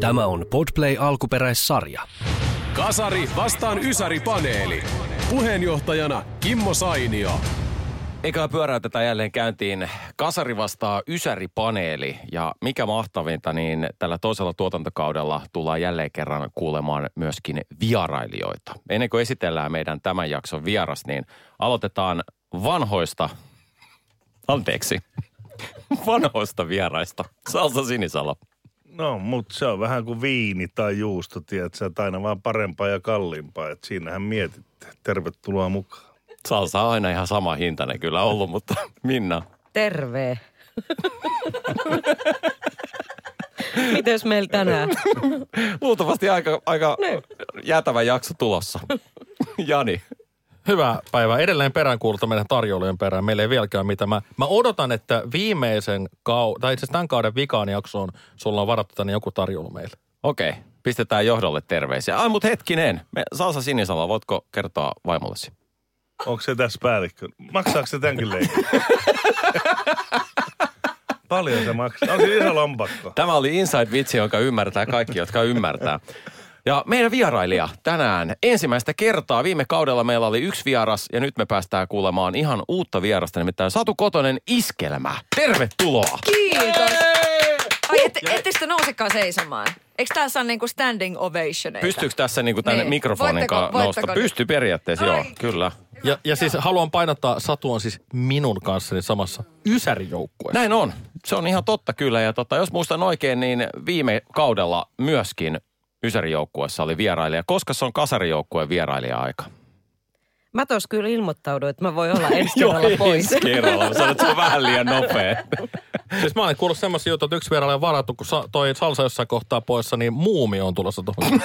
Tämä on Podplay alkuperäissarja. Kasari vastaan Ysäri-paneeli. Puheenjohtajana Kimmo Sainio. Eikä pyöräytetä jälleen käyntiin Kasari vastaa Ysäri-paneeli. Ja mikä mahtavinta, niin tällä toisella tuotantokaudella tullaan jälleen kerran kuulemaan myöskin vierailijoita. Ennen kuin esitellään meidän tämän jakson vieras, niin aloitetaan vanhoista vieraista. Salsa Sinisalo. No, mutta se on vähän kuin viini tai juusto, tiedätkö, että aina vaan parempaa ja kalliimpaa. Että siinähän mietitte. Tervetuloa mukaan. Salsa on aina ihan sama hintainen kyllä ollut, mutta Minna. Terve. Mites meillä tänään? Luultavasti aika jäätävä jakso tulossa. Jani. Hyvää päivää. Edelleen peräänkuulutan meidän tarjoulujen perään. Meillä ei vieläkään mitä. Mä odotan, että viimeisen tai itse asiassa tämän kauden vikaan jaksoon sulla on varattu tänne joku tarjoulu meille. Okei. Pistetään johdolle terveisiä. Mutta hetkinen. Salsa Sinisalo, voitko kertoa vaimollesi? Onko se tässä päällikkö? Maksaako se tämänkin leikin? Paljon se maksaa. Onko se iso lompakko? Tämä oli inside-vitsi, jonka ymmärtää kaikki, jotka ymmärtää. Ja meidän vierailija tänään ensimmäistä kertaa. Viime kaudella meillä oli yksi vieras ja nyt me päästään kuulemaan ihan uutta vierasta, nimittäin Satu Kotonen Iskelmä. Tervetuloa! Kiitos! Ettekö te nousekaan seisomaan? Eikö tässä ole niinku standing ovationeita? Pystyykö tässä niinku tänne mikrofonin nousta? Pysty periaatteessa, joo, kyllä. Ja siis haluan painottaa, Satu on siis minun kanssani samassa Ysäri-joukkueessa. Näin on. Se on ihan totta kyllä. Ja jos muistan oikein, niin viime kaudella myöskin Ysäri-joukkueessa oli vierailija. Koska se on Kasari-joukkueen vierailija-aika? Mä tos kyllä ilmoittauduin, että mä voin olla ensi kerralla pois. Joo, ensi kerralla. Sä olet vähän liian nopea. Siis mä olen kuullut semmoisia juttuja, että yksi vierailija on varattu, kun toi Salsa jossain kohtaa poissa, niin muumi on tulossa tuohon.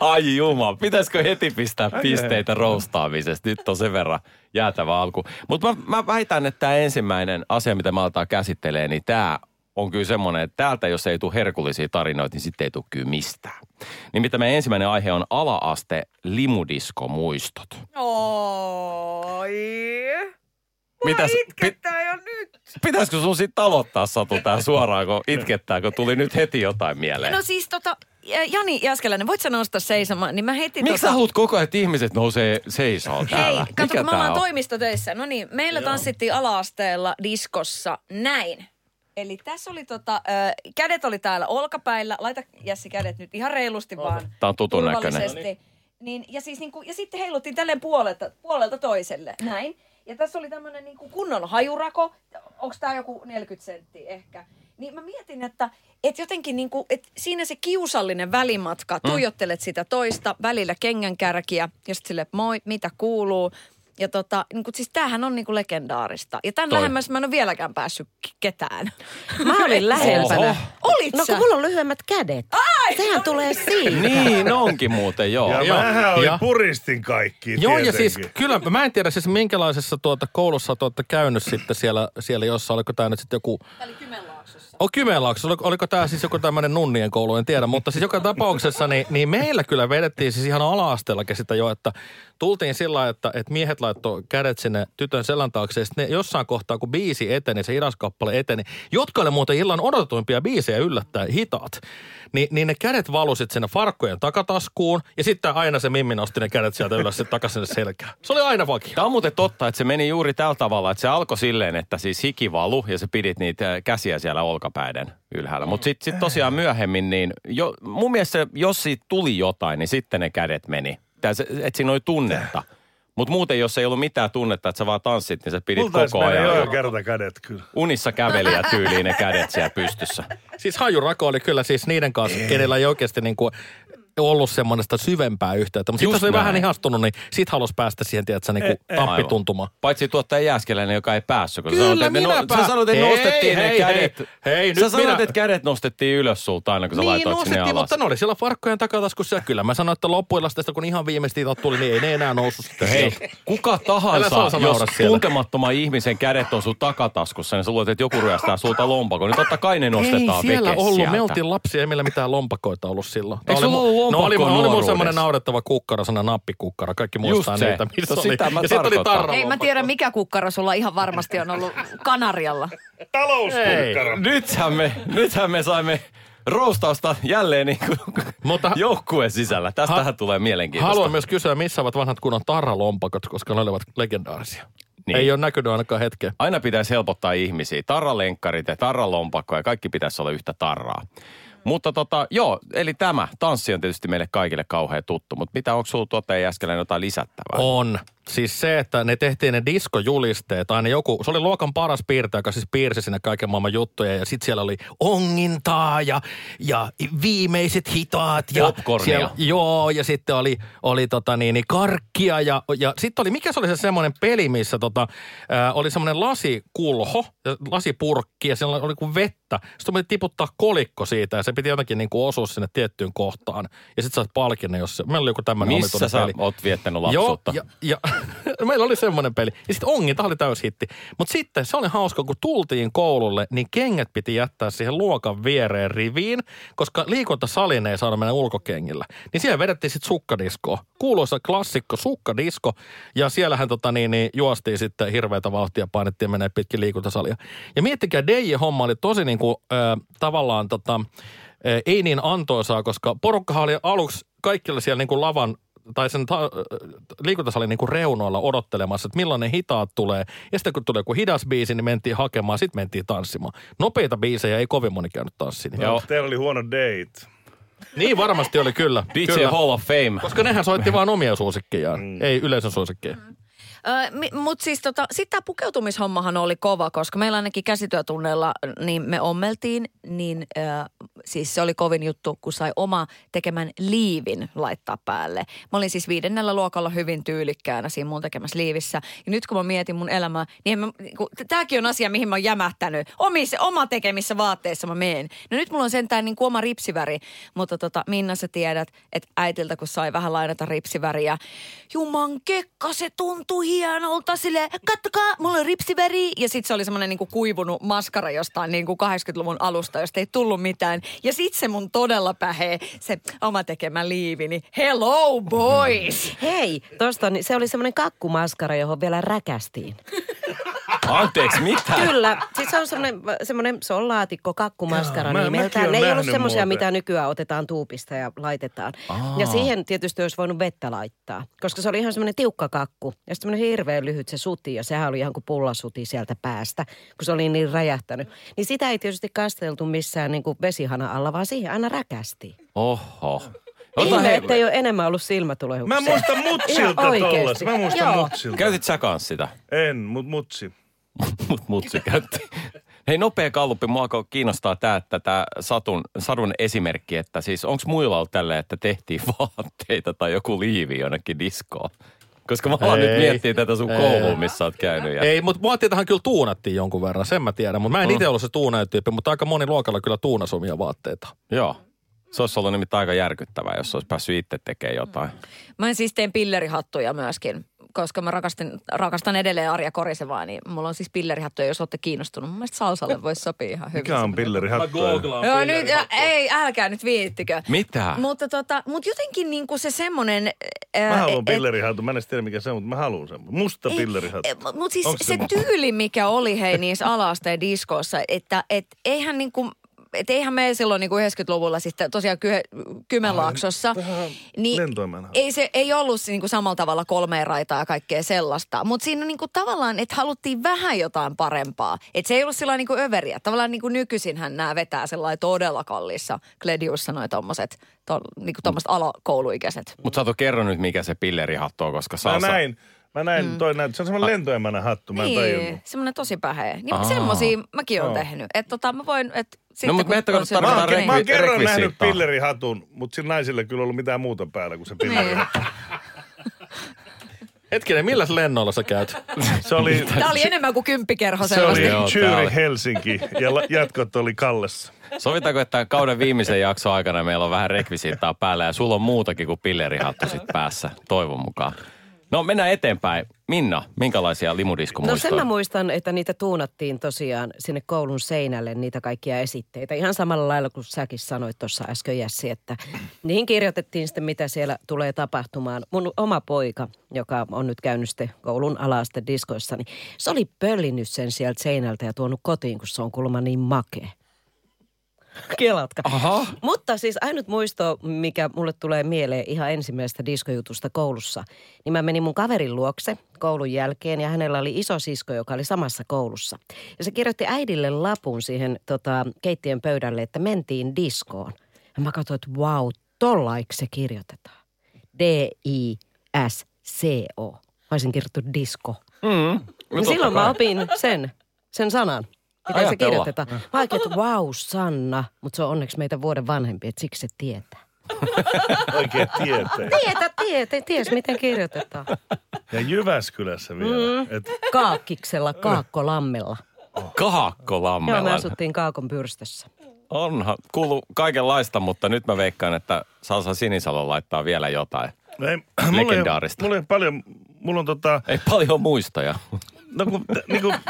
Ai juma, pitäisikö heti pistää pisteitä roustaamisesta? Nyt on sen verran jäätävä alku. Mutta mä väitän, että tämä ensimmäinen asia, mitä mä aletaan käsittelee, niin tämä on kyllä semmoinen, että täältä jos ei tule herkullisia tarinoita, niin sitten ei tule kyllä mistään. Nimittäin meidän ensimmäinen aihe on ala-aste limudiskomuistot. Oi, mua itkettää jo nyt. Pitäisikö sun sitten aloittaa, Satu, tää suoraan, kun itkettää, kun tuli nyt heti jotain mieleen? No siis Jani Jääskeläinen, voit sä nousta seisomaan, niin mä heti miksi sä haluut koko ajan, että ihmiset nousee seisomaan täällä? Hei, katso, mä ollaan toimistotöissä. No niin, meillä tanssittiin ala-asteella diskossa näin. Eli tässä oli kädet oli täällä olkapäillä. Laita Jässi kädet nyt ihan reilusti vaan. Tää on tutun näköinen. Niin, ja siis niinku, ja sitten heiluttiin tälleen puolelta toiselle. Näin. Ja tässä oli tämmönen niinku kunnon hajurako. Onks tää joku 40 senttiä ehkä? Niin mä mietin, että jotenkin niinku, että siinä se kiusallinen välimatka. Tuijottelet sitä toista, välillä kengänkärkiä. Ja sit silleen, moi, mitä kuuluu? Ja niin kun, siis tämähän on niin kuin legendaarista. Ja tämän lähemmäs mä en ole vieläkään päässyt ketään. Mä olin lähempänä. Olit sä? No kun mulla on lyhyemmät kädet. Ai, sehän tulee siitä. Niin onkin muuten, joo. Ja mähän oli puristin kaikki. Joo tietenkin. Ja siis kyllä, mä en tiedä siis minkälaisessa koulussa olette käynyt sitten siellä jossa. Oliko tää nyt sitten joku... Eli Kymenlaaksossa. Kymenlaaksossa. Oliko tää siis joku tämmönen nunnien koulu, en tiedä. Mutta siis joka tapauksessa niin meillä kyllä vedettiin siis ihan ala-asteellakin sitä jo, että... Tultiin sillä lailla, että miehet laittoi kädet sinne tytön selän taakse, ja sitten jossain kohtaa, kun biisi eteni, se hidas kappale eteni, jotka oli muuten illan odotetuimpia biisejä yllättäen hitaat, niin ne kädet valuivat sinne farkkojen takataskuun, ja sitten aina se mimmi nosti ne kädet sieltä ylös sitten takaisin selkään. Se oli aina vakia. Tämä on muuten totta, että se meni juuri tällä tavalla, että se alkoi silleen, että siis hiki valu, ja sä pidit niitä käsiä siellä olkapäiden ylhäällä. Mutta sitten tosiaan myöhemmin, niin mun mielestä jos siitä tuli jotain, niin sitten ne kädet meni. Että siinä oli tunnetta. Mutta muuten, jos ei ollut mitään tunnetta, että sä vaan tanssit, niin sä pidit multa koko ajan. Multa olisi kerta kädet kyllä. Unissa kävelijä tyyliin ne kädet siellä pystyssä. Siis hajurako oli kyllä siis niiden kanssa, kenellä ei oikeasti niin kuin... ollut semmoista syvempää yhteyttä, mutta sitten se oli vähän ihastunut, niin sit halusi päästä siihen, tiedätkö, niin kuin tappituntumaan. Paitsi tuottaja Jääskeläinen, joka ei päässyt. Kyllä, minäpä. Sä sanoit, että nostettiin ne kädet. Sä sanoit, että kädet nostettiin ylös sulta aina, kun sä laitoit sinne alas. Niin nostettiin, mutta ne oli siellä farkkojen takataskussa. Kyllä mä sanoin, että loppuillasta, kun ihan viimeistiin tuli, niin ei ne enää noussut sitten. Hei, kuka tahansa, jos tuntemattoman ihmisen kädet on sun takataskussa, niin sä luulet, että joku ryöstää sulta lompakon. Niin totta kai ne nostetaan veke sieltä. Me oltiin lapsia, ei meillä mitään lompakoita ollut silloin. Eikö sulla ollut lompakko nuoruudessa? No oli mun semmoinen naurettava kukkara, sana nappikukkara. Kaikki muistaa niitä, missä oli. Ja sit oli tarra. Ei mä tiedä, mikä kukkara sulla ihan varmasti on ollut Kanarialla. Talouskukkara. Nythän me saimme roustausta jälleen niin joukkueen sisällä. Tästähän tulee mielenkiintoista. Haluan myös kysyä, missä ovat vanhat kunnon tarralompakot, koska ne olivat legendaarisia. Niin. Ei ole näkynyt ainakaan hetkeä. Aina pitäisi helpottaa ihmisiä. Tarralenkkarit ja tarralompakko ja kaikki pitäisi olla yhtä tarraa. Mutta eli tämä tanssi on tietysti meille kaikille kauhean tuttu. Mutta mitä, onko sulla tuottaja Jääskeläinen jotain lisättävää? On. Siis se, että ne tehtiin ne diskojulisteet, aina joku, se oli luokan paras piirtäjä, joka siis piirsi sinne kaiken maailman juttuja, ja sitten siellä oli ongintaa ja viimeiset hitaat. Ja popcornia. Siellä, joo, ja sitten oli karkkia, ja sitten oli, mikä se oli se semmoinen peli, missä oli semmoinen lasikulho, lasipurkki, ja siellä oli kuin vettä. Sitten piti tiputtaa kolikko siitä, ja se piti jotenkin niin kuin osua sinne tiettyyn kohtaan, ja sitten saat palkinnon, jos meillä oli joku tämmöinen omituinen peli. Missä sä oot viettänyt lapsuutta? Joo, meillä oli semmoinen peli. Ja sitten onginta oli täyshitti. Mutta sitten se oli hauska, kun tultiin koululle, niin kengät piti jättää siihen luokan viereen riviin, koska liikuntasaliin ei saanut mennä ulkokengillä. Niin siellä vedettiin sitten sukkadiskoa. Kuuluisa klassikko sukkadisko. Ja siellähän juostiin sitten hirveätä vauhtia, painettiin menee pitkin liikuntasalia. Ja miettikää, DJ-homma oli tosi ei niin antoisaa, koska porukkahan oli aluksi kaikilla siellä lavan tai sen liikuntasalin reunoilla odottelemassa, että millainen hitaat tulee. Ja sitten kun tulee joku hidas biisi, niin mentiin hakemaan, sitten mentiin tanssimaan. Nopeita biisejä ei kovin moni käynyt tanssiin. Niin teillä oli huono date. Niin varmasti oli kyllä. DJ kyllä. Hall of Fame. Koska nehän soitti vaan omia suosikkejaan, ei yleisön suosikkeja. Mutta siis sit tää pukeutumishommahan oli kova, koska meillä ainakin käsityötunneilla niin me ommeltiin, niin siis se oli kovin juttu, kun sai oma tekemän liivin laittaa päälle. Mä olin siis 5. luokalla hyvin tyylikkäänä siinä mun tekemässä liivissä. Ja nyt kun mä mietin mun elämää, niin tääkin on asia, mihin mä oon jämähtänyt. Oma tekemissä vaatteissa mä meen. No nyt mulla on sentään niin kuin oma ripsiväri, mutta Minna sä tiedät, että äitiltä kun sai vähän lainata ripsiväriä, juman kekka se tuntui hienolta silleen, kattokaa, mulla on ripsiväri. Ja sit se oli semmonen niinku kuivunut maskara jostain niinku 80-luvun alusta, josta ei tullut mitään. Ja sit se mun todella pähee, se oma tekemä liivini. Hello boys! Hei, tosta se oli semmonen kakkumaskara, johon vielä räkästiin. Anteeksi, mitä? Kyllä. Siis se on semmoinen laatikko, kakkumaskara nimeltään. Ne ei ollut semmoisia, mitä nykyään otetaan tuupista ja laitetaan. Ja siihen tietysti olisi voinut vettä laittaa, koska se oli ihan semmoinen tiukka kakku. Ja sitten semmoinen hirveän lyhyt se suti, ja sehän oli ihan kuin pullasuti sieltä päästä, kun se oli niin räjähtänyt. Niin sitä ei tietysti kasteltu missään niin kuin vesihana alla, vaan siihen aina räkästiin. Oho. Ihme, ettei ole enemmän ollut silmätulehuksia. Mä muistan mutsilta tollaista. Käytit sä kans sitä? En, mutsi. Mutsi käytti. Hei, nopea kalluppi, mua kiinnostaa tämä Sadun esimerkki, että siis onko muilla ollut tällä, että tehtiin vaatteita tai joku liivi jonnekin diskoon? Koska mä alan nyt miettiä tätä sun kouluun, missä oot käynyt. Ja... Ei, mutta vaatteitahan kyllä tuunattiin jonkun verran, sen mä tiedän. Mutta mä en itse ollut se tuunajutyyppi, mutta aika moni luokalla kyllä tuunasi omia vaatteita. Joo. Se olisi ollut nimittäin aika järkyttävää, jos olisi päässyt itse tekemään jotain. Mä siis teen pillerihattuja myöskin, koska mä rakastan edelleen Arja Korisevaa, niin mulla on siis pillerihattuja, jos olette kiinnostunut. Mun mielestä Salsalle voisi sopia ihan hyvin. Mikä on pillerihattuja? Mä googlaan pillerihattuja. Ei, älkää nyt viittikö. Mitä? Mutta mut jotenkin niinku se semmonen... Mä haluan pillerihattu, mä en tiedä mikä se on, mutta mä haluan semmoinen. Musta pillerihattu. Mutta siis se tyyli, mikä oli hei niissä ala-asteen diskoissa, että eihän niinku... Että eihän me silloin niin kuin 90-luvulla sitten tosiaan Kymenlaaksossa, niin ei ollut niin kuin samalla tavalla 3 raitaa ja kaikkea sellaista. Mutta siinä niin kuin tavallaan, että haluttiin vähän jotain parempaa. Että se ei ollut sillä niin kuin överiä. Tavallaan niin kuin nykyisinhän nämä vetää sellainen todella kallissa. Kledius sanoi tommoset, niin kuin tommoset alakouluikäiset. Mutta sä oot kerro nyt, mikä se pillerihattu on, koska Salsa... Mä näin Mä näin, toi näin, se on semmoinen lentoemänä hattu, mä en tajunnut. Semmoinen tosi päheä. Niin semmosia mäkin oon tehnyt. Että mä voin, että sitten kun... Mä oon kerran nähnyt pillerihatun, mutta sillä naisilla ei kyllä ollut mitään muuta päällä kuin se pillerihattu. Hetkinen, milläs lennolla sä käyt? Se oli... Tää oli enemmän kuin kymppikerho selvästi. Se oli Jyri Helsinki ja jatkot oli Kallessa. Sovitaanko, että kauden viimeisen jakson aikana meillä on vähän rekvisiittaa päällä ja sulla on muutakin kuin pillerihattu sit päässä, toivon mukaan. No mennään eteenpäin. Minna, minkälaisia limudiskumuistoja? No sen mä muistan, että niitä tuunattiin tosiaan sinne koulun seinälle, niitä kaikkia esitteitä. Ihan samalla lailla kuin säkin sanoit tuossa äsken Jässi, että niihin kirjoitettiin sitten, mitä siellä tulee tapahtumaan. Mun oma poika, joka on nyt käynyt sitten koulun ala-aste diskoissa, niin se oli pöllinyt sen sieltä seinältä ja tuonut kotiin, kun se on kuulemma niin makea. Kelatka. Aha. Mutta siis ainut muisto, mikä mulle tulee mieleen ihan ensimmäisestä diskojutusta koulussa, niin mä menin mun kaverin luokse koulun jälkeen ja hänellä oli iso sisko, joka oli samassa koulussa. Ja se kirjoitti äidille lapun siihen keittiön pöydälle, että mentiin diskoon. Ja mä katsoin, että vau, tollaiksi se kirjoitetaan. D-I-S-C-O. Mä olisin kirjoittanut disko. No silloin mä opin sen sanan. Miten se kirjoitetaan? Mä ajattelin, että vau, Sanna, mutta se on onneksi meitä vuoden vanhempi, että siksi se tietää. Oikein tietää. Ties miten kirjoitetaan. Ja Jyväskylässä vielä. Kaakkiksella, Kaakkolammella. Kaakkolammella. Joo, me asuttiin Kaakon pyrstössä. Onhan, kuuluu kaikenlaista, mutta nyt mä veikkaan, että Salsa Sinisalo laittaa vielä jotain. Ei, legendaarista. Ei paljon muistoja. No kun,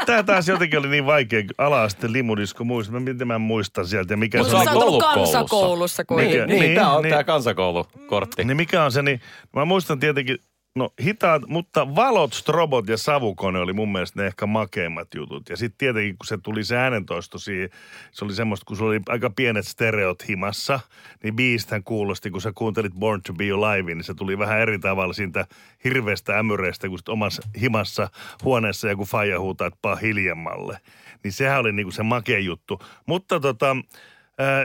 tää taas jotenkin oli niin vaikea ala-aste limudisko muista. Miten mä muistan sieltä ja mikä se on. Sä oot ollut kansakoulussa kuitenkin. Niin, tää on tää kansakoulukortti. Niin mikä on se, niin mä muistan tietenkin, no hitaat, mutta valot, strobot ja savukone oli mun mielestä ne ehkä makeimmat jutut. Ja sitten tietenkin, kun se tuli se äänentoisto siihen, se oli semmoista, kun se oli aika pienet stereot himassa, niin biisithän kuulosti, kun sä kuuntelit Born to be Alive, niin se tuli vähän eri tavalla siitä hirveästä ämyreistä, kun sit omassa himassa huoneessa joku faija huutaa, että paa hiljemmalle. Niin sehän oli niinku se makea juttu. Mutta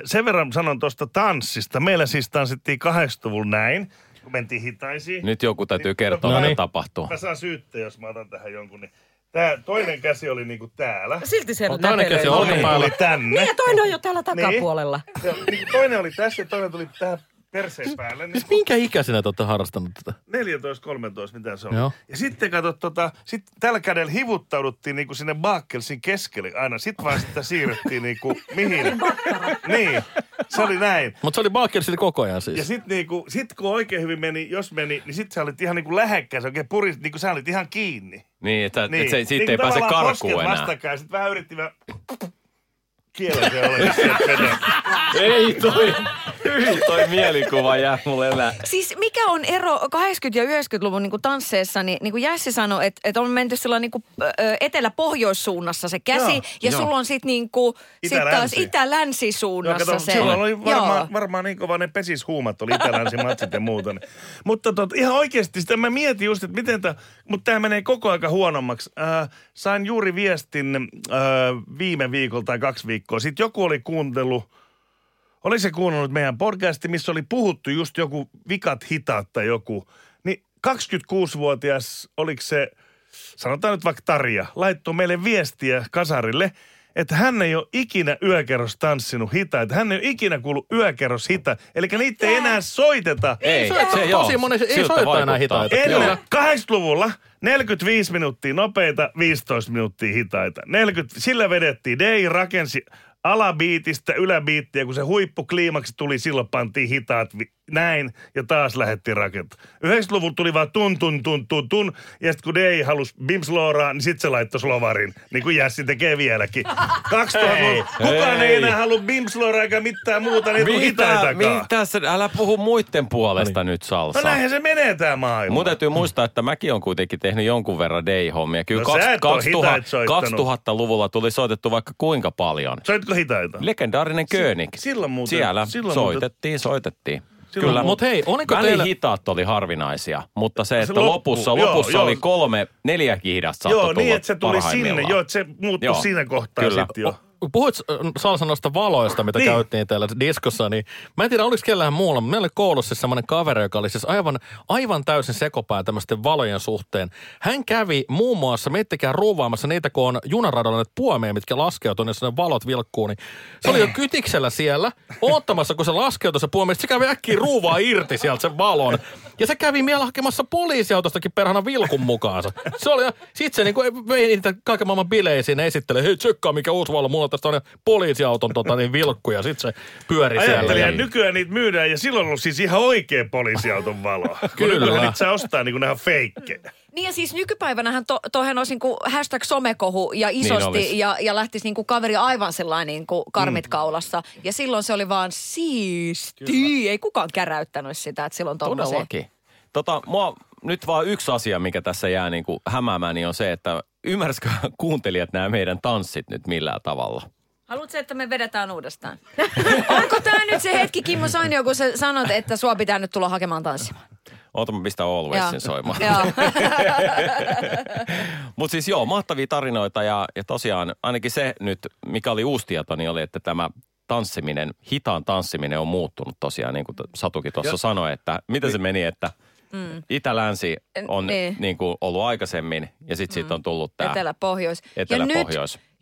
sen verran sanon tuosta tanssista. Meillä siis tanssittiin 80-luvulla näin. Kun mentiin hitaisiin. Nyt joku täytyy kertoa, mitä tapahtuu. Mä saan syyttä, jos mä otan tähän jonkun. Niin tää toinen käsi oli niinku täällä. Silti se näpelöi. Toinen käsi oli tänne. Niin ja toinen on jo täällä takapuolella. Niin, toinen oli tässä ja toinen tuli tähän perseen päälle. Niin, minkä ikäisenä te olette harrastanut tätä? 14-13, mitä se on. Joo. Ja sitten katsot, tällä kädellä hivuttauduttiin niinku sinne Baakkelsin keskelle aina. Sitten vaan sitä siirrettiin niinku mihin. Niin. Se oli näin. Mutta se oli Baakkersilla koko ajan siis. Ja sit kun oikein hyvin meni, jos meni, niin sit sä olit ihan niinku lähekkäin, sä oikein puristit, niinku sä olit ihan kiinni. Niin, että niin. Siitä ei pääse karkuun enää. Tavallaan vastakkain, sit vähän yritti vähän... Kielä se ole, jos ei toi mielikuva jää mulle elää. Siis mikä on ero 80- ja 90-luvun niinku tansseissa, niin kuin Jässi sanoi, että on menty sillä niinku etelä-pohjoissuunnassa se käsi, ja sulla on sitten niinku, taas itä-länsisuunnassa se. Sulla oli varmaan niin kova ne pesishuumat, oli itä-länsimatsit ja muuta. Mutta ihan oikeasti, sitä mä mietin just, että miten tämä, mutta tämä menee koko aika huonommaksi. Sain juuri viestin viime viikolla tai 2 viikkoa. Sitten joku oli kuunnellut meidän podcasti, missä oli puhuttu just joku vikat hitaat tai joku. Niin 26-vuotias, oliko se, sanotaan nyt vaikka Tarja, laittoi meille viestiä Kasarille, että hän ei ole ikinä yökerros tanssinut hitaita, että hän ei ole ikinä kuullut yökerros hitaita. Eli niitä ei enää soiteta. Ei soiteta enää hitaita. Ennen 80-luvulla 45 minuuttia nopeita, 15 minuuttia hitaita. Sillä vedettiin, Dei rakensi alabiitistä yläbiittiä, kun se huippukliimaksi tuli, silloin pantiin hitaat näin ja taas lähdettiin rakentamaan. 90-luvulla tuli vaan tun, ja sitten kun Dei halusi bimslooraa, niin sitten se laittoi slovarin, niin kuin Jässi tekee vieläkin. 2000-luvulla kukaan ei enää halua bimslooraa eikä mitään muuta, niin kuin hitaitakaan. Älä puhu muiden puolesta nyt, Salsa. No näinhän se menee tää maailma. Mun täytyy muistaa, että mäkin on kuitenkin tehnyt jonkun verran Dei-hommia. Kyllä no, 2000-luvulla tuli soitettu vaikka kuinka paljon. Soitko hitaita? Legendaarinen König. Siellä soitettiin. Kyllä, mutta hei, välihitaat oli harvinaisia, mutta se, että lopussa oli 3-4 hidasta saattoi tulla parhaimmillaan. Joo, niin, että se tuli sinne, että se muuttui siinä kohtaa sitten jo. puhuit Salsa noista valoista, mitä niin käytiin täällä diskossa, niin mä en tiedä, oliko kellään muulla, mutta meillä oli koulussa siis semmoinen kaveri, joka oli siis aivan täysin sekopää tämmöisten valojen suhteen. Hän kävi muun muassa, miettikää, ruuvaamassa niitä, kun on junaradalla näitä puomeja, mitkä laskeutuu, jos ne valot vilkkuu, niin se oli jo kytiksellä siellä, oottamassa, kun se laskeutui se puomi, se kävi äkkiä ruuvaa irti sieltä sen valon. Ja se kävi vielä hakemassa poliisiautostakin perhana vilkun mukaansa. Se oli, sit se niinku vei niitä kaiken maailman bileisiin sinne esittelee, hei tsekkaa mikä uusi valo, mulla on tästä on poliisiauton niin vilkku ja sit se pyöri siellä. Ajattelin, että nykyään niitä myydään ja silloin on ollut siis ihan oikea poliisiauton valo. Kyllä. Kun nyt saa ostaa niin kuin nähdään feikkejä. Niin ja siis nykypäivänähän toihan olisi niin kuin hashtag somekohu ja isosti niin ja lähtisi niin kuin kaveri aivan sellainen niin kuin karmit kaulassa. Ja silloin se oli vaan siistiä. Ei kukaan käräyttänyt sitä, että silloin tommoisia. Todellakin. Nyt vaan yksi asia, mikä tässä jää niin kuin hämäämään, niin on se, että ymmärsikö kuuntelijat nämä meidän tanssit nyt millään tavalla? Haluatko, että me vedetään uudestaan? Onko tämä nyt se hetki, Kimmo Sainio, kun sä sanot, että sua pitää nyt tulla hakemaan tanssimaan? Oota, mä pistän Alwaysin soimaan. Mutta siis joo, mahtavia tarinoita ja tosiaan ainakin se nyt, mikä oli uusi tieto, niin oli, että tämä tanssiminen, hitaan tanssiminen on muuttunut tosiaan, niin kuin Satukin tuossa sanoi, että miten se meni, että Itä-länsi on niin kuin ollut aikaisemmin ja sitten siitä on tullut tämä Etelä-Pohjois. Ja nyt,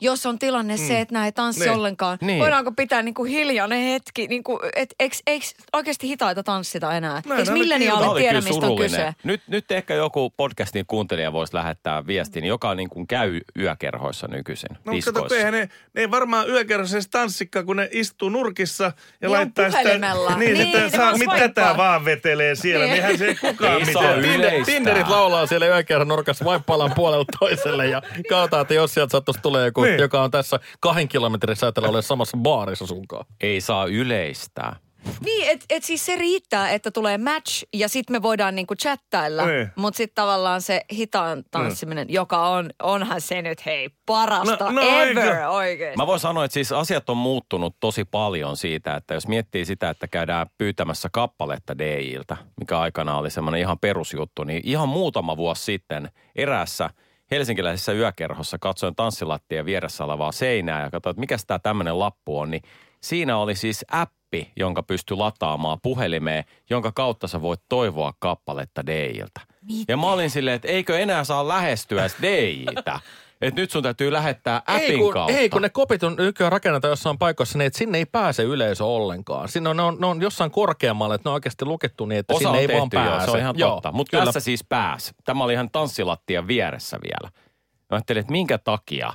jos on tilanne se, että nämä ei tanssi ollenkaan, voidaanko pitää niin kuin hiljainen hetki, niin kuin, et eikö oikeasti hitaita tanssita enää? Eikö milleniaalle tiedä, mistä on kyse? Nyt ehkä joku podcastin kuuntelija voisi lähettää viestin, joka niin kuin käy yökerhoissa nykyisin, diskoissa. No kato, ne ei varmaan yökerhoissa tanssikkaan, kun ne istuu nurkissa ja laittaa sitä. Niin, saa mitä tätä vaan vetelee siellä, nehän se ei kukaan mitään. Tinderit laulaa siellä yökerhon nurkassa vaippaillaan puolella toiselle ja katsotaan, että jos sieltä sattuisi tulee joku, joka on tässä 2 kilometrin säteellä ole samassa baarissa sunkaan. Ei saa yleistää. Niin, et siis se riittää, että tulee match ja sit me voidaan niinku chattailla, mut sit tavallaan se hitaan tanssiminen, joka onhan se nyt hei parasta ever oikeesti. Mä voin sanoa, että siis asiat on muuttunut tosi paljon siitä, että jos miettii sitä, että käydään pyytämässä kappaletta DJ:ltä, mikä aikana oli semmoinen ihan perusjuttu, niin ihan muutama vuosi sitten eräässä helsinkiläisessä yökerhossa katsoin tanssilattien vieressä olevaa seinää ja katsoin, että mikäs tää tämmönen lappu on, niin siinä oli siis appi, jonka pystyi lataamaan puhelimeen, jonka kautta sä voit toivoa kappaletta DJ:ltä. Ja mä olin silleen, että eikö enää saa lähestyä DJ:tä. Että nyt sun täytyy lähettää appin kautta. Ei, kun ne kopit on nykyään rakennetaan jossain paikassa, niin että sinne ei pääse yleisö ollenkaan. Siinä ne on jossain korkeammalle, että ne on oikeasti lukittu niin, että osa sinne ei vaan pääse. Jo, se on ihan totta. Mutta tässä siis pääsi. Tämä oli ihan tanssilattian vieressä vielä. Mä ajattelin, että minkä takia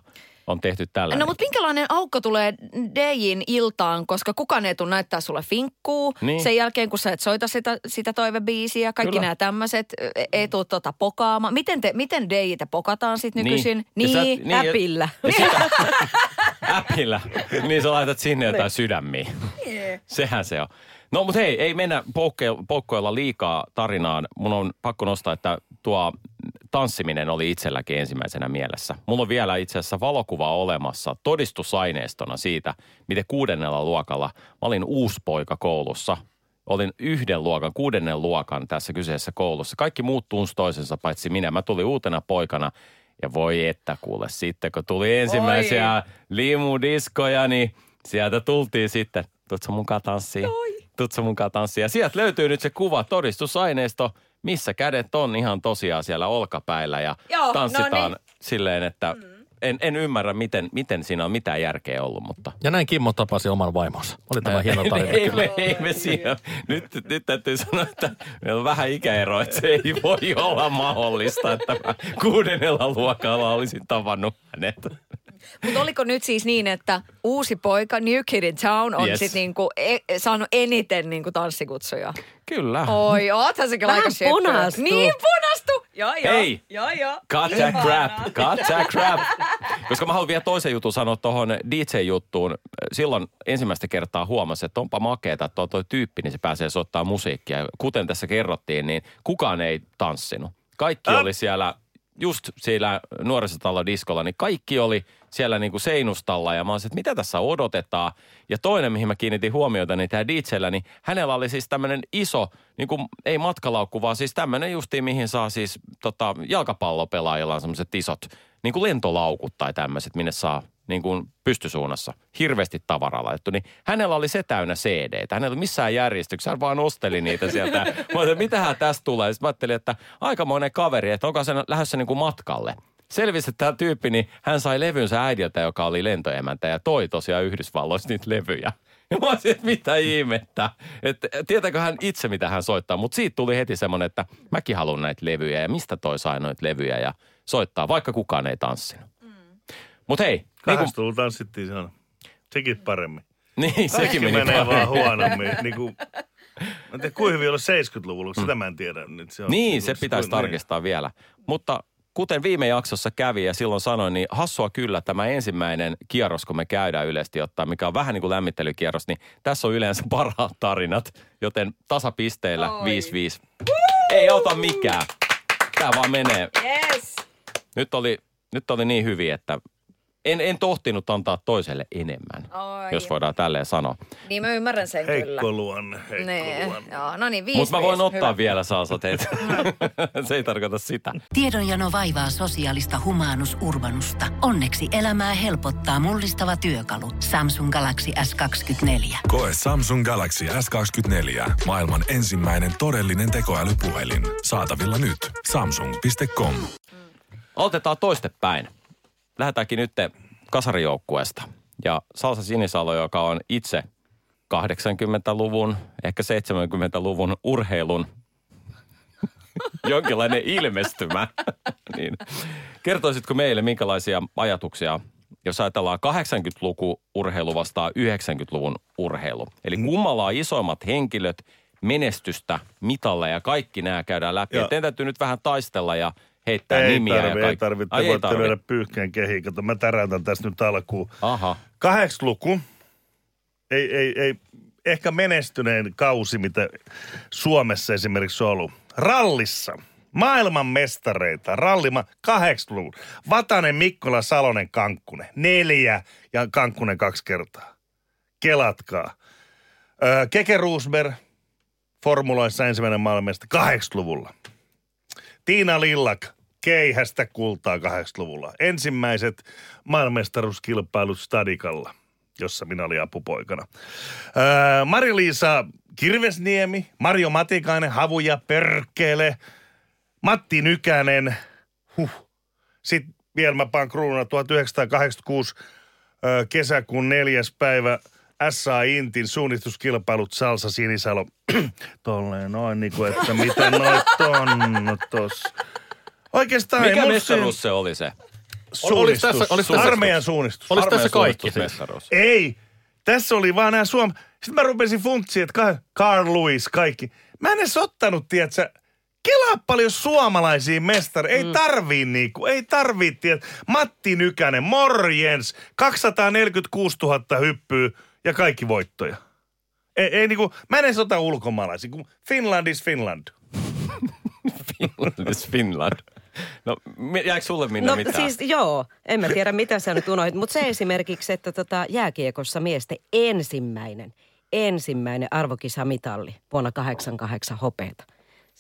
on tehty tällainen. No mutta minkälainen aukko tulee DJ:n iltaan, koska kukaan ei tule näyttää sulle finkkuu. Niin. Sen jälkeen, kun sä et soita sitä toivebiisiä, kaikki nämä tämmöiset, ei tule pokaama. Miten DJ:tä pokataan sitten nykyisin? Niin, äpillä. Äpillä. Niin sä laitat sinne jotain sydämiä. Yeah. Sehän se on. No mutta hei, ei mennä poukkoilla liikaa tarinaan. Mun on pakko nostaa, että tuo tanssiminen oli itselläkin ensimmäisenä mielessä. Mulla on vielä itse asiassa valokuva olemassa todistusaineistona siitä, miten 6. luokalla mä olin uuspoika koulussa. Olin 6. luokan tässä kyseisessä koulussa. Kaikki muut tunsi toisensa paitsi minä. Mä tulin uutena poikana ja voi että kuule sitten, kun tuli ensimmäisiä limudiskoja, niin sieltä tultiin sitten. Tuutko mukaan tanssiin? Tuutko mukaan tanssiin? Ja sieltä löytyy nyt se kuva, todistusaineisto, missä kädet on ihan tosiaan siellä olkapäillä ja tanssitaan silleen, että en ymmärrä, miten siinä on mitään järkeä ollut, mutta. Ja näin Kimmo tapasi oman vaimonsa. Oli tämä hieno tarina. Ei me siinä. Nyt täytyy sanoa, että meillä on vähän ikäero, että se ei voi olla mahdollista, että 6. luokalla olisin tavannut hänet. Mutta oliko nyt siis niin, että uusi poika, New Kid in Town, on sitten niinku saanut eniten niinku tanssikutsuja? Kyllä. Oi, oothan se kyllä aika sheppeä. Punastu! Joo. Cut that crap. Koska mä haluan vielä toisen jutun sanoa tuohon DJ-juttuun. Silloin ensimmäistä kertaa huomasin, että onpa makeeta, että on toi tyyppi, niin se pääsee soittaa musiikkia. Kuten tässä kerrottiin, niin kukaan ei tanssinut. Kaikki oli siellä. Just siellä nuorisotalodiskolla, niin kaikki oli siellä niinku seinustalla ja mä olisin, että mitä tässä odotetaan. Ja toinen, mihin mä kiinnitin huomiota, niin tämä DJ:llä, niin hänellä oli siis tämmöinen iso, niinku ei matkalaukku, vaan siis tämmöinen justiin, mihin saa siis jalkapallopelaajilla on semmoiset isot, niinku lentolaukut tai tämmöiset, minne saa niin kuin pystysuunnassa, hirveästi tavaraa laitettu, niin hänellä oli se täynnä CD-tä. Hänellä oli missään järjestyksessä, hän vaan osteli niitä sieltä. Mä ajattelin, mitähän tästä tulee. Sitten mä ajattelin, että aikamoinen kaveri, että onko se lähdössä niin kuin matkalle. Selvisi, että tämä tyyppi, niin hän sai levynsä äidiltä, joka oli lentoemäntä ja toi tosiaan Yhdysvalloissa niitä levyjä. Ja mä olisin, että mitä ihmettä. Että tietääkö hän itse, mitä hän soittaa. Mutta siitä tuli heti semmoinen, että mäkin haluan näitä levyjä ja mistä toi sai noita levyjä ja soittaa, vaikka kukaan ei tanssinut. Mut hei. 80-luvulla tanssittiin sana. Sekin paremmin. Niin, sekin meni menee vaan huonommin. Niin kuin, mä en tiedä, kuin hyvin olla 70-luvulla, sitä mä en tiedä. Nyt se on, niin, se pitäisi tarkistaa niin vielä. Mutta kuten viime jaksossa kävi ja silloin sanoin, niin hassua kyllä tämä ensimmäinen kierros, kun me käydään yleisesti ottaa, mikä on vähän niin kuin lämmittelykierros, niin tässä on yleensä parhaat tarinat, joten tasapisteillä 5-5. Ei auta mikään. Tää vaan menee. Yes. Nyt oli niin hyviä, että en tohtinut antaa toiselle enemmän, jos voidaan tälleen sanoa. Niin mä ymmärrän sen kyllä. Heikko luonne. Joo, no niin, 5-5. Mutta mä voin ottaa vielä salsa teitä. Se ei tarkoita sitä. Tiedonjano vaivaa sosiaalista Humanus Urbanusta. Onneksi elämää helpottaa mullistava työkalu. Samsung Galaxy S24. Koe Samsung Galaxy S24. Maailman ensimmäinen todellinen tekoälypuhelin. Saatavilla nyt. Samsung.com. Otetaan toistepäin. Lähdetäänkin nyt kasarijoukkueesta. Ja Salsa Sinisalo, joka on itse 80-luvun, ehkä 70-luvun urheilun jonkinlainen ilmestymä. Niin. Kertoisitko meille, minkälaisia ajatuksia, jos ajatellaan 80-luku urheilu vastaan 90-luvun urheilu? Eli kummalla on isoimmat henkilöt, menestystä, mitalla ja kaikki nämä käydään läpi. Ja teidän täytyy nyt vähän taistella ja heittää nimiä ja kaikki. Ei tarvitse, te voitte löydä pyyhkeen kehiin. Kato, mä täräytän tässä nyt alkuun. Aha. 8. luku. Ei. Ehkä menestyneen kausi, mitä Suomessa esimerkiksi on ollut. Rallissa. Maailman mestareita. Rallima 8. luvun. Vatanen, Mikkola, Salonen, Kankkunen. 4 ja Kankkunen 2 kertaa. Kelatkaa. Keke Rosberg. Formuloissa ensimmäinen maailmanmestari 8. luvulla. Tiina Lillak, keihästä kultaa 8. luvulla. Ensimmäiset maailmanmestaruuskilpailut Stadikalla, jossa minä olin apupoikana. Marja-Liisa Kirvesniemi, Marjo Matikainen, havuja perkele, Matti Nykänen. Sitten vielä mä paan kruununa 1986 kesäkuun 4. päivä. S.A. Intin suunnistuskilpailut Salsa Sinisalo. Tolleen noin, niin kuin, että mitä noit on tossa. Oikeastaan mikä mestaruus se oli se? Suunnistus. Armeijan suunnistus. Olis tässä kaikki mestaruus? Ei. Tässä oli vaan nämä Sitten mä rupesin funtsiin, että Carl Lewis, kaikki. Mä en edes ottanut, tietsä, kelaa paljon suomalaisia mestareita. Ei tarvii, tietsä. Matti Nykänen, morjens, 246 000 hyppyy. Ja kaikki voittoja. Ei niinku, mä en edes ota ulkomaalaisia, kun Finland is Finland. Finland is Finland. No, jääkö sulle Minna mitään? No siis joo, en mä tiedä mitä sä nyt unohdit, mutta se esimerkiksi, että jääkiekossa miesten ensimmäinen arvokisamitalli vuonna 88 hopeeta.